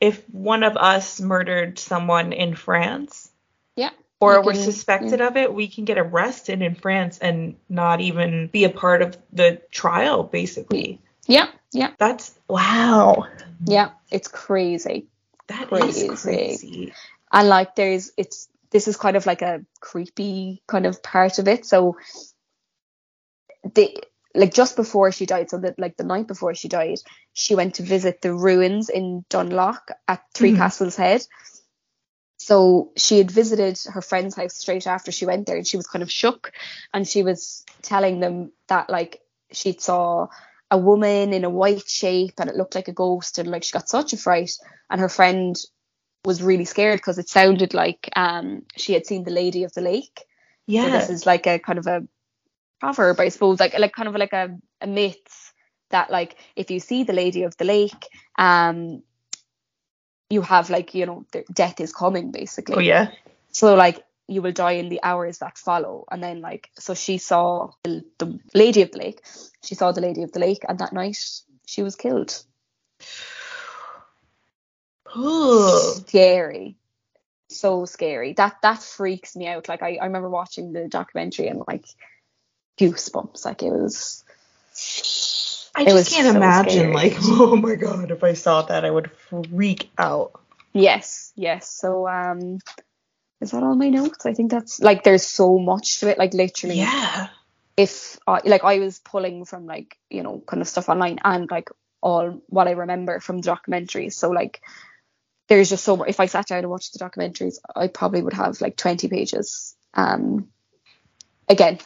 if one of us murdered someone in France yeah, or we were can, suspected yeah. of it, we can get arrested in France and not even be a part of the trial basically. Yeah. Yeah. That's wow. Yeah, it's crazy. That crazy. is crazy. And like there's it's this is kind of like a creepy kind of part of it. So they like just before she died, so that like the night before she died, she went to visit the ruins in Dunlock at Three mm. Castles Head. So she had visited her friend's house straight after she went there, and she was kind of shook, and she was telling them that like she saw a woman in a white shape and it looked like a ghost, and like she got such a fright, and her friend was really scared because it sounded like um she had seen the Lady of the Lake. Yeah, so this is like a kind of a proverb I suppose, like like kind of like a, a myth that like if you see the Lady of the Lake um you have like you know death is coming basically. Oh yeah. So like you will die in the hours that follow. And then like, so she saw the, the Lady of the Lake. She saw the Lady of the Lake, and that night she was killed. Oh, scary. So scary. That, that freaks me out. Like I, I remember watching the documentary and like goosebumps, like it was, I it just was can't so imagine scary. Like, oh my God, if I saw that, I would freak out. Yes. Yes. So, um, is that all my notes? I think that's like there's so much to it, like literally. Yeah. If I, like I was pulling from like you know kind of stuff online and like all what I remember from the documentaries. So like there's just so much. If I sat down and watched the documentaries, I probably would have like twenty pages. Um. Again,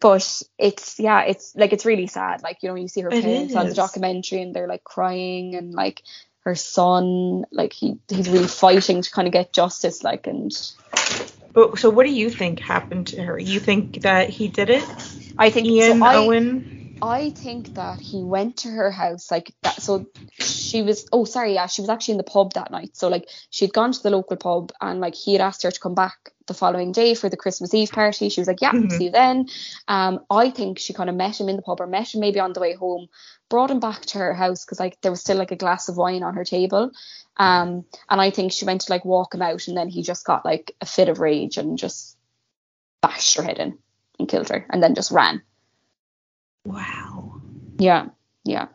but it's yeah, it's like it's really sad. Like you know you see her parents on the documentary and they're like crying and like her son, like he he's really fighting to kind of get justice, like. And but so what do you think happened to her? You think that he did it? I think Ian so I, Owen I think that he went to her house, like that. So she was oh sorry yeah she was actually in the pub that night, so like she'd gone to the local pub and like he had asked her to come back the following day for the Christmas Eve party. She was like, yeah, mm-hmm. see you then. Um, I think she kind of met him in the pub, or met him maybe on the way home, brought him back to her house because like there was still like a glass of wine on her table. Um, and I think she went to like walk him out, and then he just got like a fit of rage and just bashed her head in and killed her, and then just ran. Wow. Yeah, yeah.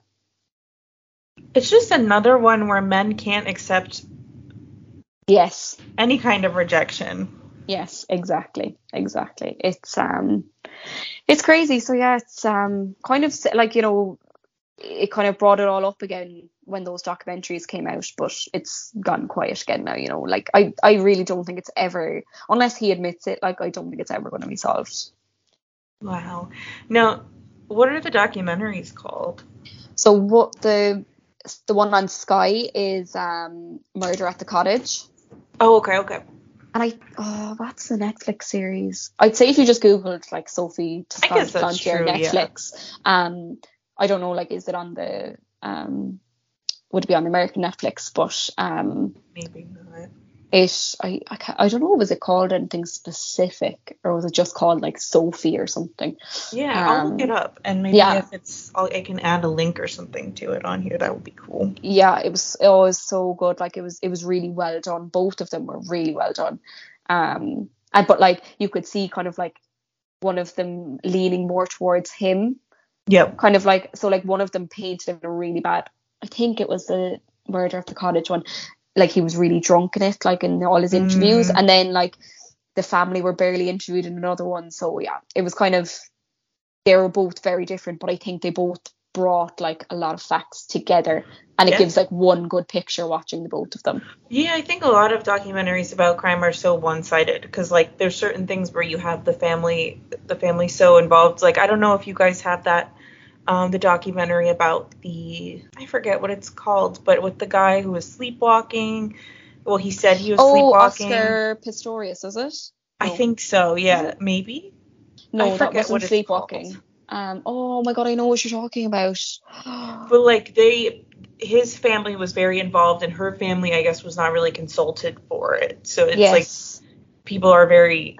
It's just another one where men can't accept yes any kind of rejection. Yes, exactly, exactly. It's um, it's crazy. So yeah, it's um, kind of like, you know, it kind of brought it all up again when those documentaries came out, but it's gone quiet again now. You know, like I, I really don't think it's ever, unless he admits it, like I don't think it's ever going to be solved. Wow. Now, what are the documentaries called? So what the the one on Sky is um, Murder at the Cottage. Oh, okay, okay. And I, oh, what's the Netflix series? I'd say if you just Googled, like, Sophie Toscan du Plantier Netflix, yeah. um, I don't know, like, is it on the, um, would it be on the American Netflix? But, um, maybe not. It, I, I, can't, I don't know, was it called anything specific, or was it just called, like, Sophie or something? Yeah, um, I'll look it up, and maybe yeah. if it's, I'll, I can add a link or something to it on here, that would be cool. Yeah, it was, it was so good, like, it was, it was really well done, both of them were really well done, um, and, but, like, you could see kind of, like, one of them leaning more towards him, yeah, kind of, like, so, like, one of them painted him really bad, I think it was the Murder of the Cottage one, like he was really drunk in it, like in all his interviews. Mm. And then like the family were barely interviewed in another one. So yeah, it was kind of, they were both very different, but I think they both brought like a lot of facts together, and it yeah. gives like one good picture watching the both of them. Yeah, I think a lot of documentaries about crime are so one-sided, because like there's certain things where you have the family, the family so involved. Like, I don't know if you guys have that, Um, the documentary about the, I forget what it's called, but with the guy who was sleepwalking. Well, he said he was oh, sleepwalking. Oh, Oscar Pistorius, is it? I no. think so, yeah. Maybe? No, I that wasn't sleepwalking. Um, oh my God, I know what you're talking about. But like they, his family was very involved, and her family, I guess, was not really consulted for it. So it's yes. like people are very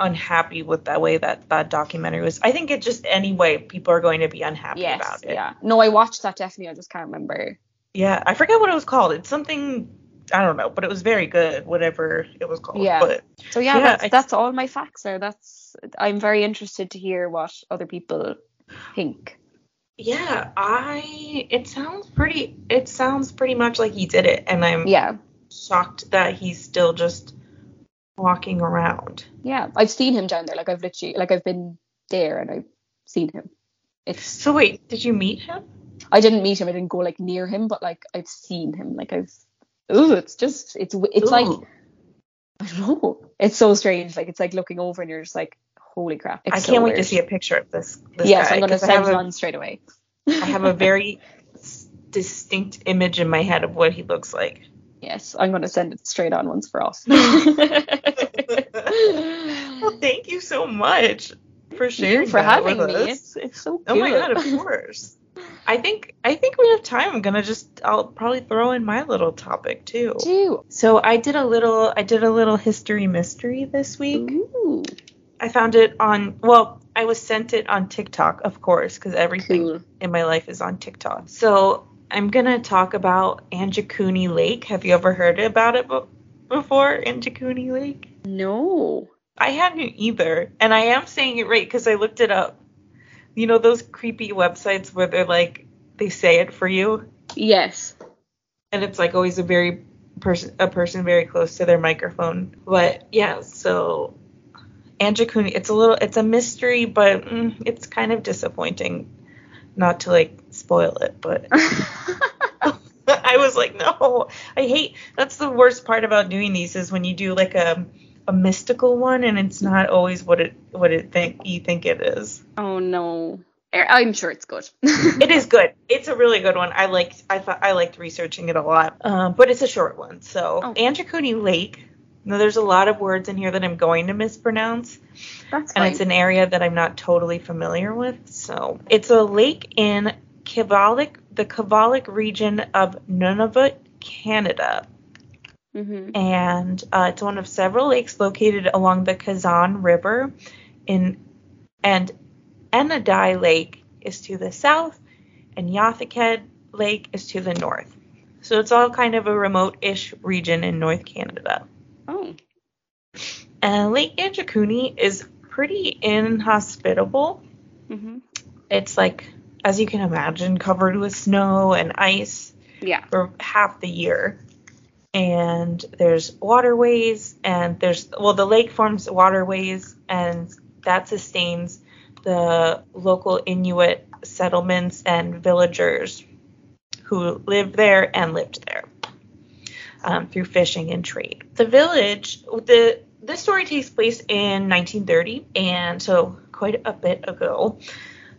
unhappy with that way that that documentary was. I think it just, anyway, people are going to be unhappy yes, about it. Yeah. No, I watched that definitely. I just can't remember. Yeah, I forget what it was called. It's something, I don't know, but it was very good, whatever it was called. Yeah. But, so yeah, yeah that's, I, that's all my facts are. That's, I'm very interested to hear what other people think. Yeah, I. It sounds pretty. It sounds pretty much like he did it, and I'm yeah. shocked that he's still just walking around. Yeah, I've seen him down there. Like I've literally, like I've been there and I've seen him. It's so wait, did you meet him? I didn't meet him. I didn't go like near him, but like I've seen him. Like I've, ooh, it's just, it's, it's ooh. Like, I don't know. It's so strange. Like it's like looking over and you're just like, holy crap. It's I can't so wait weird. To see a picture of this. this yes, guy, I'm gonna send one straight away. I have a very distinct image in my head of what he looks like. Yes, I'm going to send it straight on once for all. Well, thank you so much for sharing you for that having with me. Us. It's, it's so oh cute. Oh my God, of course. I think I think we have time. I'm going to just I'll probably throw in my little topic too. Too. So, I did a little I did a little history mystery this week. Ooh. I found it on well, I was sent it on TikTok, of course, cuz everything cool. in my life is on TikTok. So, I'm going to talk about Anjikuni Lake. Have you ever heard about it be- before, Anjikuni Lake? No. I hadn't either. And I am saying it right because I looked it up. You know those creepy websites where they're like, they say it for you? Yes. And it's like always a very person, a person very close to their microphone. But yeah, so Anjikuni, it's a little, it's a mystery, but mm, it's kind of disappointing. Not to like spoil it, but I was like, no, I hate, that's the worst part about doing these is when you do like a a mystical one and it's not always what it what it think you think it is. Oh no. I'm sure it's good. It is good. It's a really good one. I liked. I thought I liked researching it a lot. Uh, but it's a short one. So oh. Anjikuni Lake. Now there's a lot of words in here that I'm going to mispronounce. That's fine. And it's an area that I'm not totally familiar with. So it's a lake in Kivalik, the Kivalik region of Nunavut, Canada. Mm-hmm. And uh, it's one of several lakes located along the Kazan River in and. Ennedi Lake is to the south, and Yafaked Lake is to the north. So it's all kind of a remote-ish region in North Canada. Oh. And Lake Anjikuni is pretty inhospitable. Mm-hmm. It's like, as you can imagine, covered with snow and ice yeah. for half the year. And there's waterways, and there's, well, the lake forms waterways, and that sustains the local Inuit settlements and villagers who lived there and lived there um, through fishing and trade. The village, the this story takes place in nineteen thirty, and so quite a bit ago,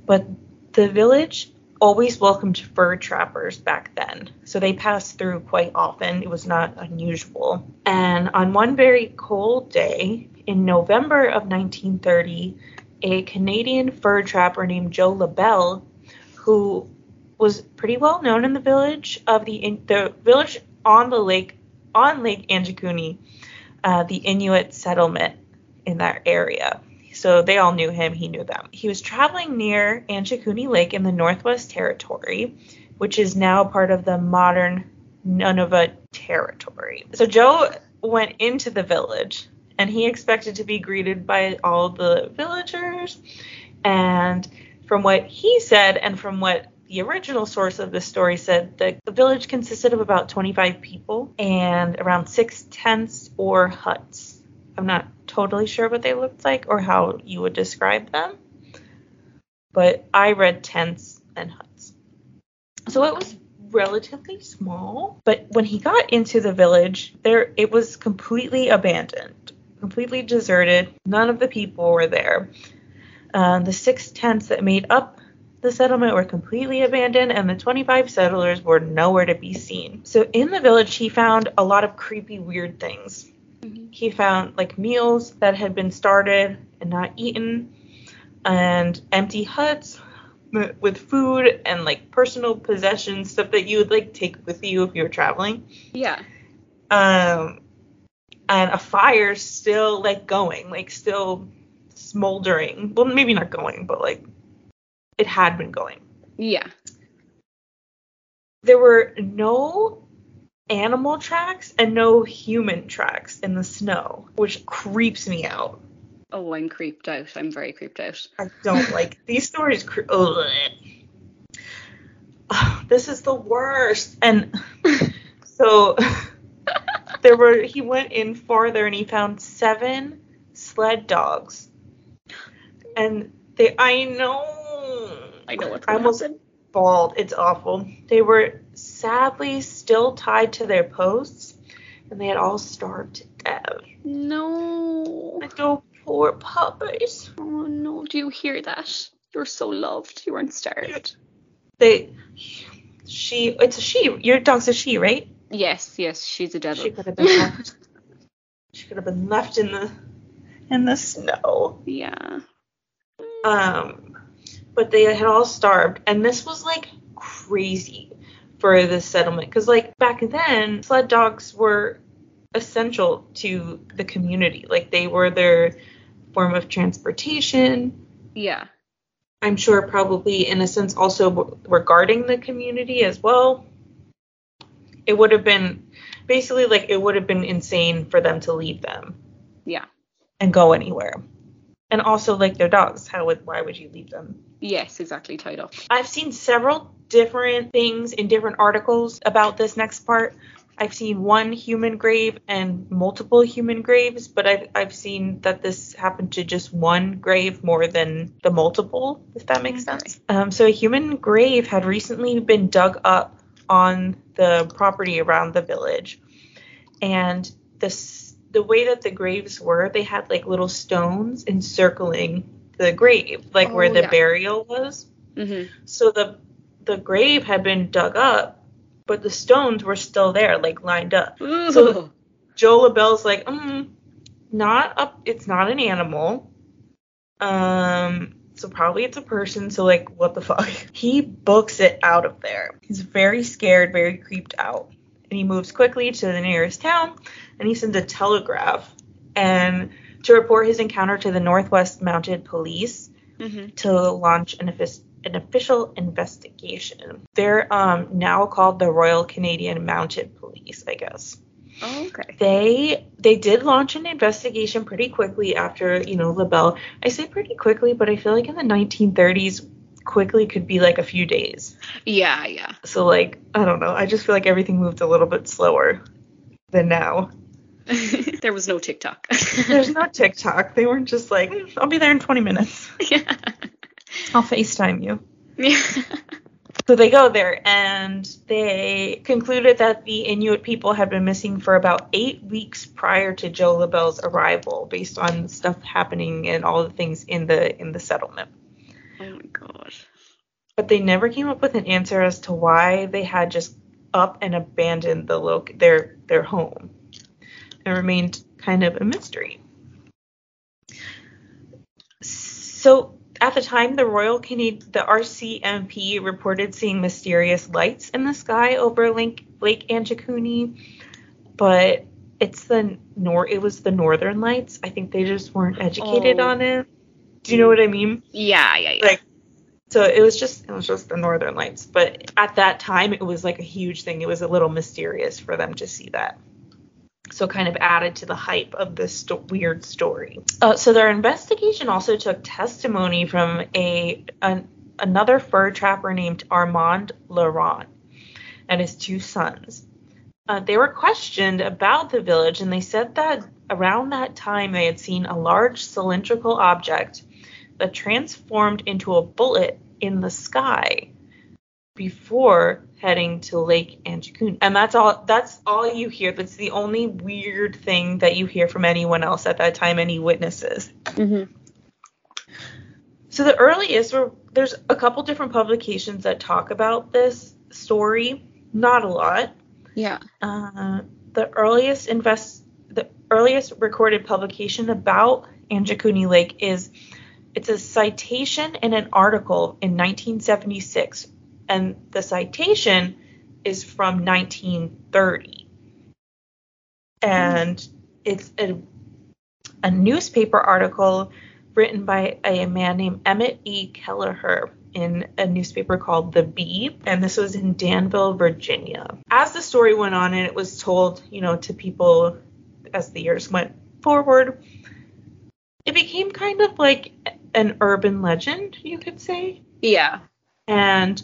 but the village always welcomed fur trappers back then, so they passed through quite often. It was not unusual. And on one very cold day in November of nineteen thirty, a Canadian fur trapper named Joe LaBelle, who was pretty well known in the village of the in, the village on the lake on Lake Anjikuni, uh, the Inuit settlement in that area. So they all knew him. He knew them. He was traveling near Anjikuni Lake in the Northwest Territory, which is now part of the modern Nunavut Territory. So Joe went into the village. And he expected to be greeted by all the villagers. And from what he said and from what the original source of the story said, the, the village consisted of about twenty-five people and around six tents or huts. I'm not totally sure what they looked like or how you would describe them, but I read tents and huts. So it was relatively small. But when he got into the village, there it was completely abandoned. Completely deserted. None of the people were there. Uh, the six tents that made up the settlement were completely abandoned, and the twenty-five settlers were nowhere to be seen. So in the village, he found a lot of creepy, weird things. Mm-hmm. He found like meals that had been started and not eaten, and empty huts with food and like personal possessions, stuff that you would like take with you if you were traveling. Yeah. Um. And a fire still, like, going, like, still smoldering. Well, maybe not going, but, like, it had been going. Yeah. There were no animal tracks and no human tracks in the snow, which creeps me out. Oh, I'm creeped out. I'm very creeped out. I don't like these stories. Cre- oh, this is the worst. And so... There were. He went in farther and he found seven sled dogs, and they. I know. I know what's going on. I almost bawled. It's awful. They were sadly still tied to their posts, and they had all starved to death. No. Oh, poor puppies. Oh no! Do you hear that? You're so loved. You weren't starved. They. She. It's a she. Your dog's a she, right? Yes, yes, she's a devil. She could have been left. She could have been left in the in the snow. Yeah. Um, but they had all starved, and this was like crazy for this settlement, because like back then, sled dogs were essential to the community. Like they were their form of transportation. Yeah. I'm sure, probably in a sense, also regarding the community as well. It would have been basically like it would have been insane for them to leave them. Yeah. And go anywhere. And also like their dogs. How would why would you leave them? Yes, exactly. Tied up. I've seen several different things in different articles about this next part. I've seen one human grave and multiple human graves, but I've I've seen that this happened to just one grave more than the multiple, if that makes okay. sense. Um, so a human grave had recently been dug up on the property around the village, and this the way that the graves were, they had like little stones encircling the grave, like oh, where the yeah. burial was. Mm-hmm. So the the grave had been dug up, but the stones were still there, like lined up. Ooh. So Joe LaBelle's like, mm, not up. It's not an animal. Um. So probably it's a person. So like, what the fuck? He books it out of there. He's very scared, very creeped out, and he moves quickly to the nearest town, and he sends a telegraph and to report his encounter to the Northwest Mounted Police mm-hmm. to launch an, offic- an official investigation. They're um, now called the Royal Canadian Mounted Police, I guess. Oh, okay. They they did launch an investigation pretty quickly after, you know, LaBelle. I say pretty quickly, but I feel like in the nineteen thirties, quickly could be like a few days. Yeah, yeah. So like, I don't know. I just feel like everything moved a little bit slower than now. There was no TikTok. There's no TikTok. They weren't just like, mm, I'll be there in twenty minutes. Yeah. I'll FaceTime you. Yeah. So they go there, and they concluded that the Inuit people had been missing for about eight weeks prior to Joe LaBelle's arrival, based on stuff happening and all the things in the in the settlement. Oh, my God. But they never came up with an answer as to why they had just up and abandoned the lo- their their home. It remained kind of a mystery. So at the time, the Royal Canadian, the R C M P reported seeing mysterious lights in the sky over Lake, Lake Anjikuni, but it's the nor it was the Northern Lights. I think they just weren't educated oh. on it. Do you know what I mean? Yeah, yeah, yeah. Like, so it was just it was just the Northern Lights, but at that time it was like a huge thing. It was a little mysterious for them to see that. So kind of added to the hype of this sto- weird story. Uh, so their investigation also took testimony from a an, another fur trapper named Armand Laurent and his two sons. Uh, they were questioned about the village, and they said that around that time they had seen a large cylindrical object that transformed into a bullet in the sky before heading to Lake Anjikuni. And that's all that's all you hear. That's the only weird thing that you hear from anyone else at that time, any witnesses. Mm-hmm. So the earliest, there's a couple different publications that talk about this story. Not a lot. Yeah. Uh, the earliest invest, the earliest recorded publication about Anjikuni Lake is, it's a citation in an article in nineteen seventy-six. And the citation is from nineteen thirty. And mm. it's a, a newspaper article written by a man named Emmett E. Kelleher in a newspaper called The Bee. And this was in Danville, Virginia. As the story went on and it was told, you know, to people as the years went forward, it became kind of like an urban legend, you could say. Yeah. And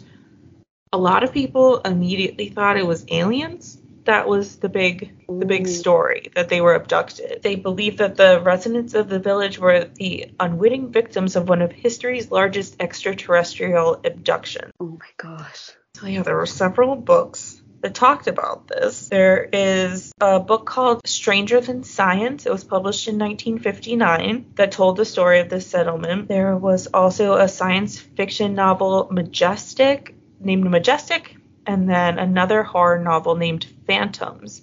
a lot of people immediately thought it was aliens. That was the big the big story, that they were abducted. They believed that the residents of the village were the unwitting victims of one of history's largest extraterrestrial abductions. Oh, my gosh. So, yeah, there were several books that talked about this. There is a book called Stranger Than Science. It was published in nineteen fifty-nine that told the story of this settlement. There was also a science fiction novel, Majestic, named Majestic, and then another horror novel named Phantoms.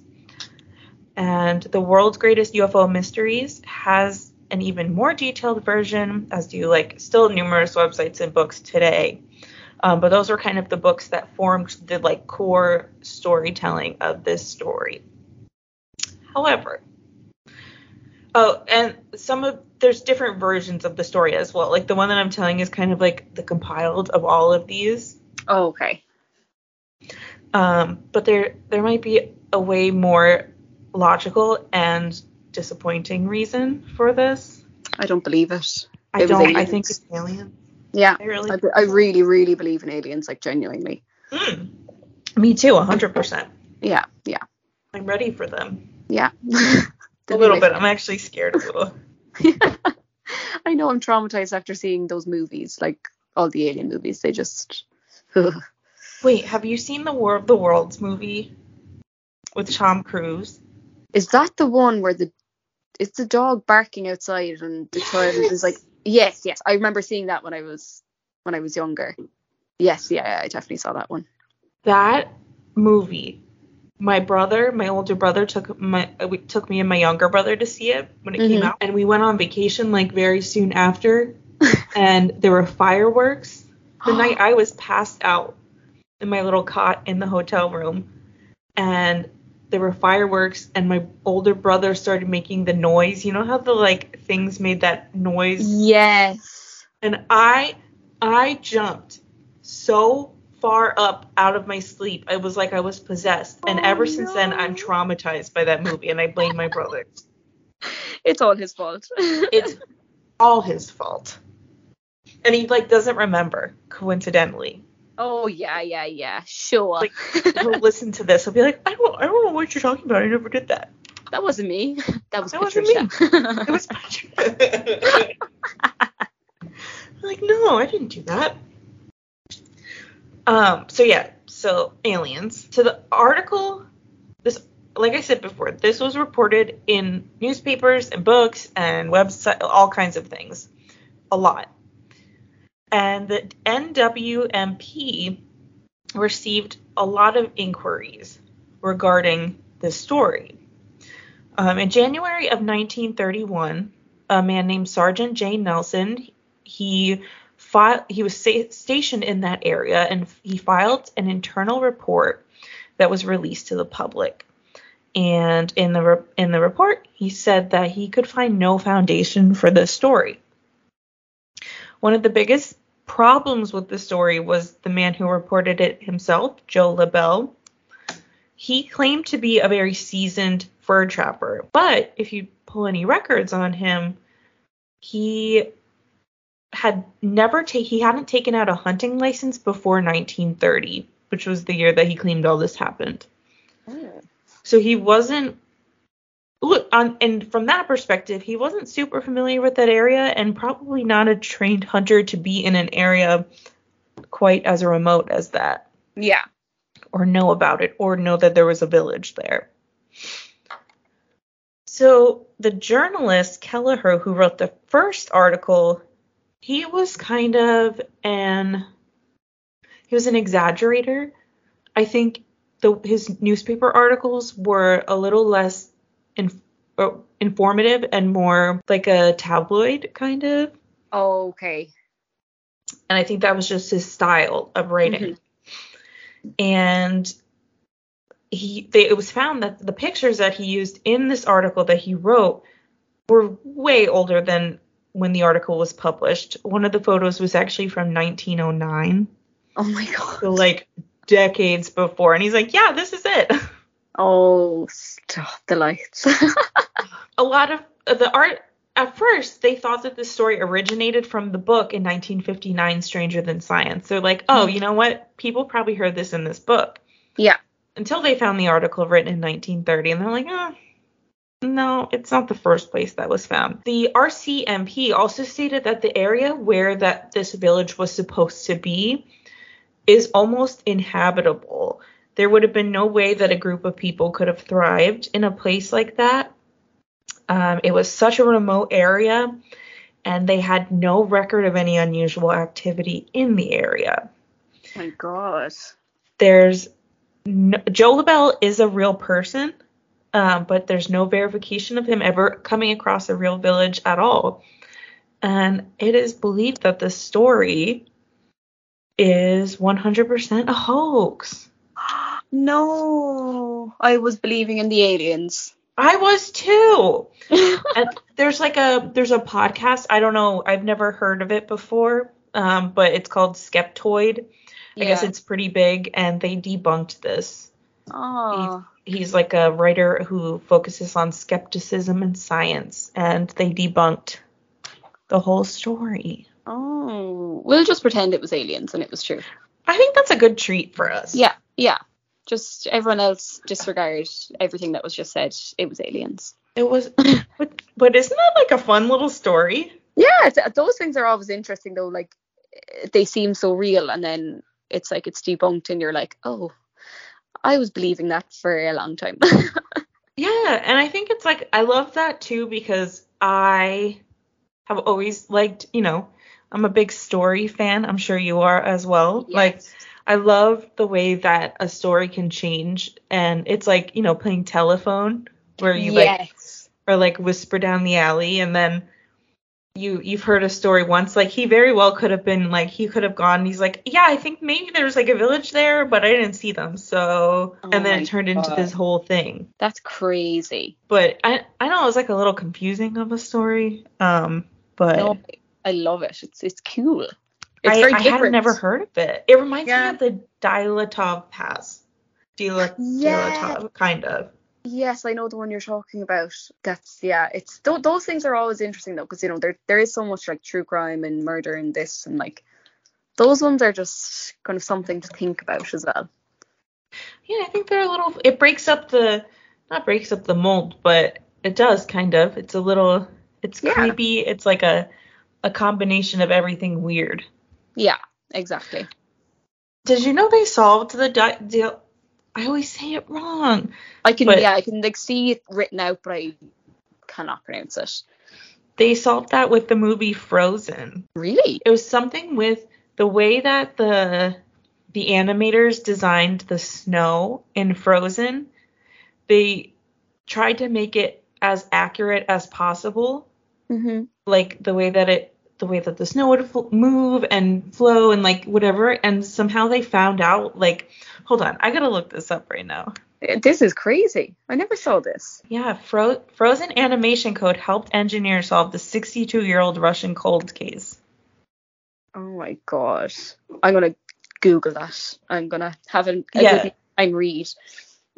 And The World's Greatest U F O Mysteries has an even more detailed version, as do like still numerous websites and books today. Um, but those were kind of the books that formed the like core storytelling of this story. However, oh, and some of there's different versions of the story as well. Like the one that I'm telling is kind of like the compiled of all of these. Oh, okay. Um, but there there might be a way more logical and disappointing reason for this. I don't believe it. I it don't. I think it's aliens. Yeah. I really, I, I really, really believe in aliens, like genuinely. Mm. Me too, one hundred percent. Yeah, yeah. I'm ready for them. Yeah. a little bit. I'm actually scared a little. Yeah. I know, I'm traumatized after seeing those movies, like all the alien movies. They just... Wait, have you seen the War of the Worlds movie with Tom Cruise? Is that the one where the it's the dog barking outside and the yes. child is like, yes, yes, I remember seeing that when I was when I was younger. Yes, yeah, I definitely saw that one. That movie, my brother, my older brother took my took me and my younger brother to see it when it mm-hmm. came out, and we went on vacation like very soon after, and there were fireworks. The night I was passed out in my little cot in the hotel room, and there were fireworks, and my older brother started making the noise. You know how the like things made that noise? Yes. And I I jumped so far up out of my sleep. It was like I was possessed. And oh, ever no. since then, I'm traumatized by that movie, and I blame my brother. It's all his fault. It's all his fault. And he like doesn't remember, coincidentally. Oh yeah, yeah, yeah, sure. Like, he'll listen to this. He'll be like, I don't, I don't know what you're talking about. I never did that. That wasn't me. That was that Patricia. Wasn't me. It was Patricia. Like, no, I didn't do that. Um. So yeah. So aliens. So the article, this, like I said before, this was reported in newspapers and books and website, all kinds of things, a lot. And the N W M P received a lot of inquiries regarding this story. Um, in January of nineteen thirty-one, a man named Sergeant J. Nelson, he filed, he was sta- stationed in that area, and he filed an internal report that was released to the public. And in the re- in the report, he said that he could find no foundation for this story. One of the biggest problems with the story was the man who reported it himself, Joe LaBelle. He claimed to be a very seasoned fur trapper, but if you pull any records on him, he had never ta- he hadn't taken out a hunting license before nineteen thirty, which was the year that he claimed all this happened. Oh. So he wasn't Look, on, and from that perspective, he wasn't super familiar with that area and probably not a trained hunter to be in an area quite as remote as that. Yeah. Or know about it, or know that there was a village there. So the journalist, Kelleher, who wrote the first article, he was kind of an, he was an exaggerator. I think the, his newspaper articles were a little less In, oh, informative and more like a tabloid kind of. Oh, okay. And I think that was just his style of writing. Mm-hmm. And he, they, it was found that the pictures that he used in this article that he wrote were way older than when the article was published. One of the photos was actually from nineteen oh nine. Oh my God. So like decades before. And he's like, yeah, this is it. Oh, stop the lights. A lot of the art, at first, they thought that this story originated from the book in nineteen fifty-nine, Stranger Than Science. They're like, oh, you know what? People probably heard this in this book. Yeah. Until they found the article written in nineteen thirty, and they're like, oh, no, it's not the first place that was found. The R C M P also stated that the area where that this village was supposed to be is almost inhabitable. There would have been no way that a group of people could have thrived in a place like that. Um, it was such a remote area, and they had no record of any unusual activity in the area. Oh my God. There's no, Joe LaBelle is a real person, um, but there's no verification of him ever coming across a real village at all. And it is believed that the story is one hundred percent a hoax. No, I was believing in the aliens. I was too. And there's like a there's a podcast. I don't know. I've never heard of it before, um, but it's called Skeptoid. Yeah. I guess it's pretty big, and they debunked this. Oh. He, he's like a writer who focuses on skepticism and science, and they debunked the whole story. Oh, we'll just pretend it was aliens and it was true. I think that's a good treat for us. Yeah. Yeah, just everyone else disregard everything that was just said. It was aliens. It was, but, but isn't that like a fun little story? Yeah, those things are always interesting though. Like they seem so real, and then it's like it's debunked, and you're like, oh, I was believing that for a long time. Yeah, and I think it's like I love that too because I have always liked, you know, I'm a big story fan. I'm sure you are as well. Yes. Like, I love the way that a story can change. And it's like, you know, playing telephone where you yes. like, or like whisper down the alley. And then you, you've heard a story once, like he very well could have been like, he could have gone. And he's like, yeah, I think maybe there's like a village there, but I didn't see them. So, oh and then it turned God. into this whole thing. That's crazy. But I, I know it was like a little confusing of a story. Um, but no, I love it. It's, it's cool. It's I, very I had never heard of it. It reminds yeah. me of the Dilatov Pass. Dil- yeah. Dilatov, kind of. Yes, I know the one you're talking about. That's, yeah, it's th- those things are always interesting, though, because, you know, there there is so much, like, true crime and murder and this, and, like, those ones are just kind of something to think about as well. Yeah, I think they're a little, it breaks up the, not breaks up the mold, but it does, kind of. It's a little, it's yeah. creepy. It's like a, a combination of everything weird. Yeah, exactly. Did you know they solved the di- deal? I always say it wrong. I can, but yeah, I can like see it written out, but I cannot pronounce it. They solved that with the movie Frozen. Really? It was something with the way that the the animators designed the snow in Frozen. They tried to make it as accurate as possible, mm-hmm. like the way that it. the way that the snow would fl- move and flow and like whatever, and somehow they found out like hold on I gotta look this up right now. This is crazy. I never saw this. Yeah, Fro- Frozen animation code helped engineers solve the sixty-two year old Russian cold case. Oh my god, I'm gonna Google that. I'm gonna have a, a yeah. good time read.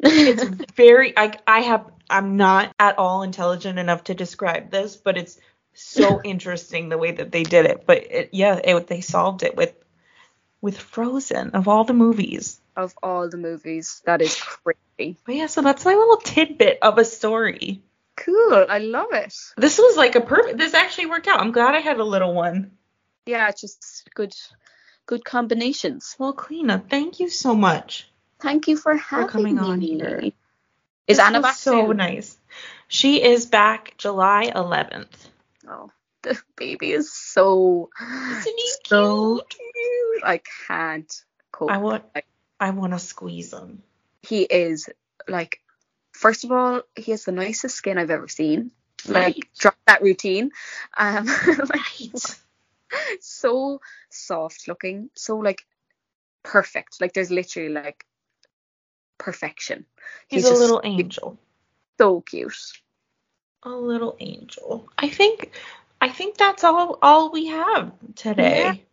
It's very I I have I'm not at all intelligent enough to describe this, but it's so interesting the way that they did it. But it, yeah, it, they solved it with with Frozen, of all the movies. Of all the movies. That is crazy. But yeah, so that's my little tidbit of a story. Cool. I love it. This was like a perfect... This actually worked out. I'm glad I had a little one. Yeah, it's just good good combinations. Well, Kalina, thank you so much. Thank you for having for coming me. on here. Is this Anna back so soon? Nice. She is back July eleventh. Oh, the baby is so, so cute? cute. I can't cope. I want, like, I want to squeeze him. He is, like, first of all, he has the nicest skin I've ever seen. Right. Like, drop that routine. Um, right. So soft looking, so, like, perfect. Like, there's literally, like, perfection. He's, He's a just, little angel. So cute. A little angel. I think I think that's all all we have today.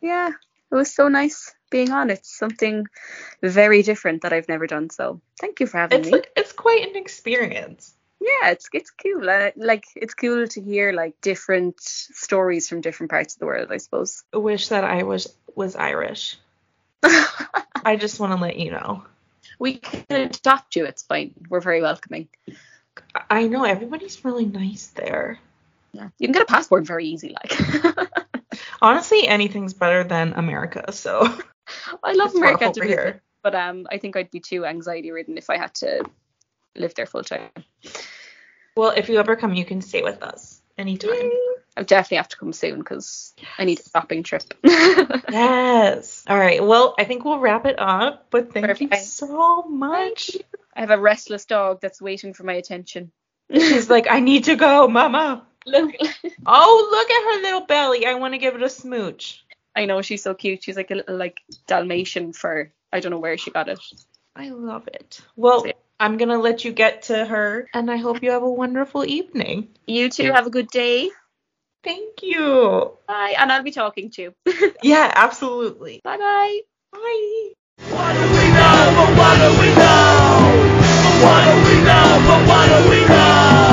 Yeah. yeah. It was so nice being on. It's something very different that I've never done. So thank you for having it's me. Like, it's quite an experience. Yeah, it's it's cool. I, like it's cool to hear like different stories from different parts of the world, I suppose. I wish that I was was Irish. I just want to let you know. We can adopt you, it's fine. We're very welcoming. I know, everybody's really nice there. Yeah, you can get a passport very easy, like. Honestly, anything's better than America, so. I love America to visit, but um, I think I'd be too anxiety-ridden if I had to live there full-time. Well, if you ever come, you can stay with us anytime. Yay. I definitely have to come soon, because yes. I need a shopping trip. Yes. All right, well, I think we'll wrap it up, but thank Perfect. you so much. I have a restless dog that's waiting for my attention. She's like, I need to go, Mama. Look. Oh, look at her little belly. I want to give it a smooch. I know, she's so cute. She's like a little like Dalmatian fur. I don't know where she got it. I love it. Well, I'm going to let you get to her, and I hope you have a wonderful evening. You too. Have a good day. Thank you. Bye. And I'll be talking to you. Yeah, absolutely. Bye-bye. Bye. What do we know? What do we know? What do we know? What do we know?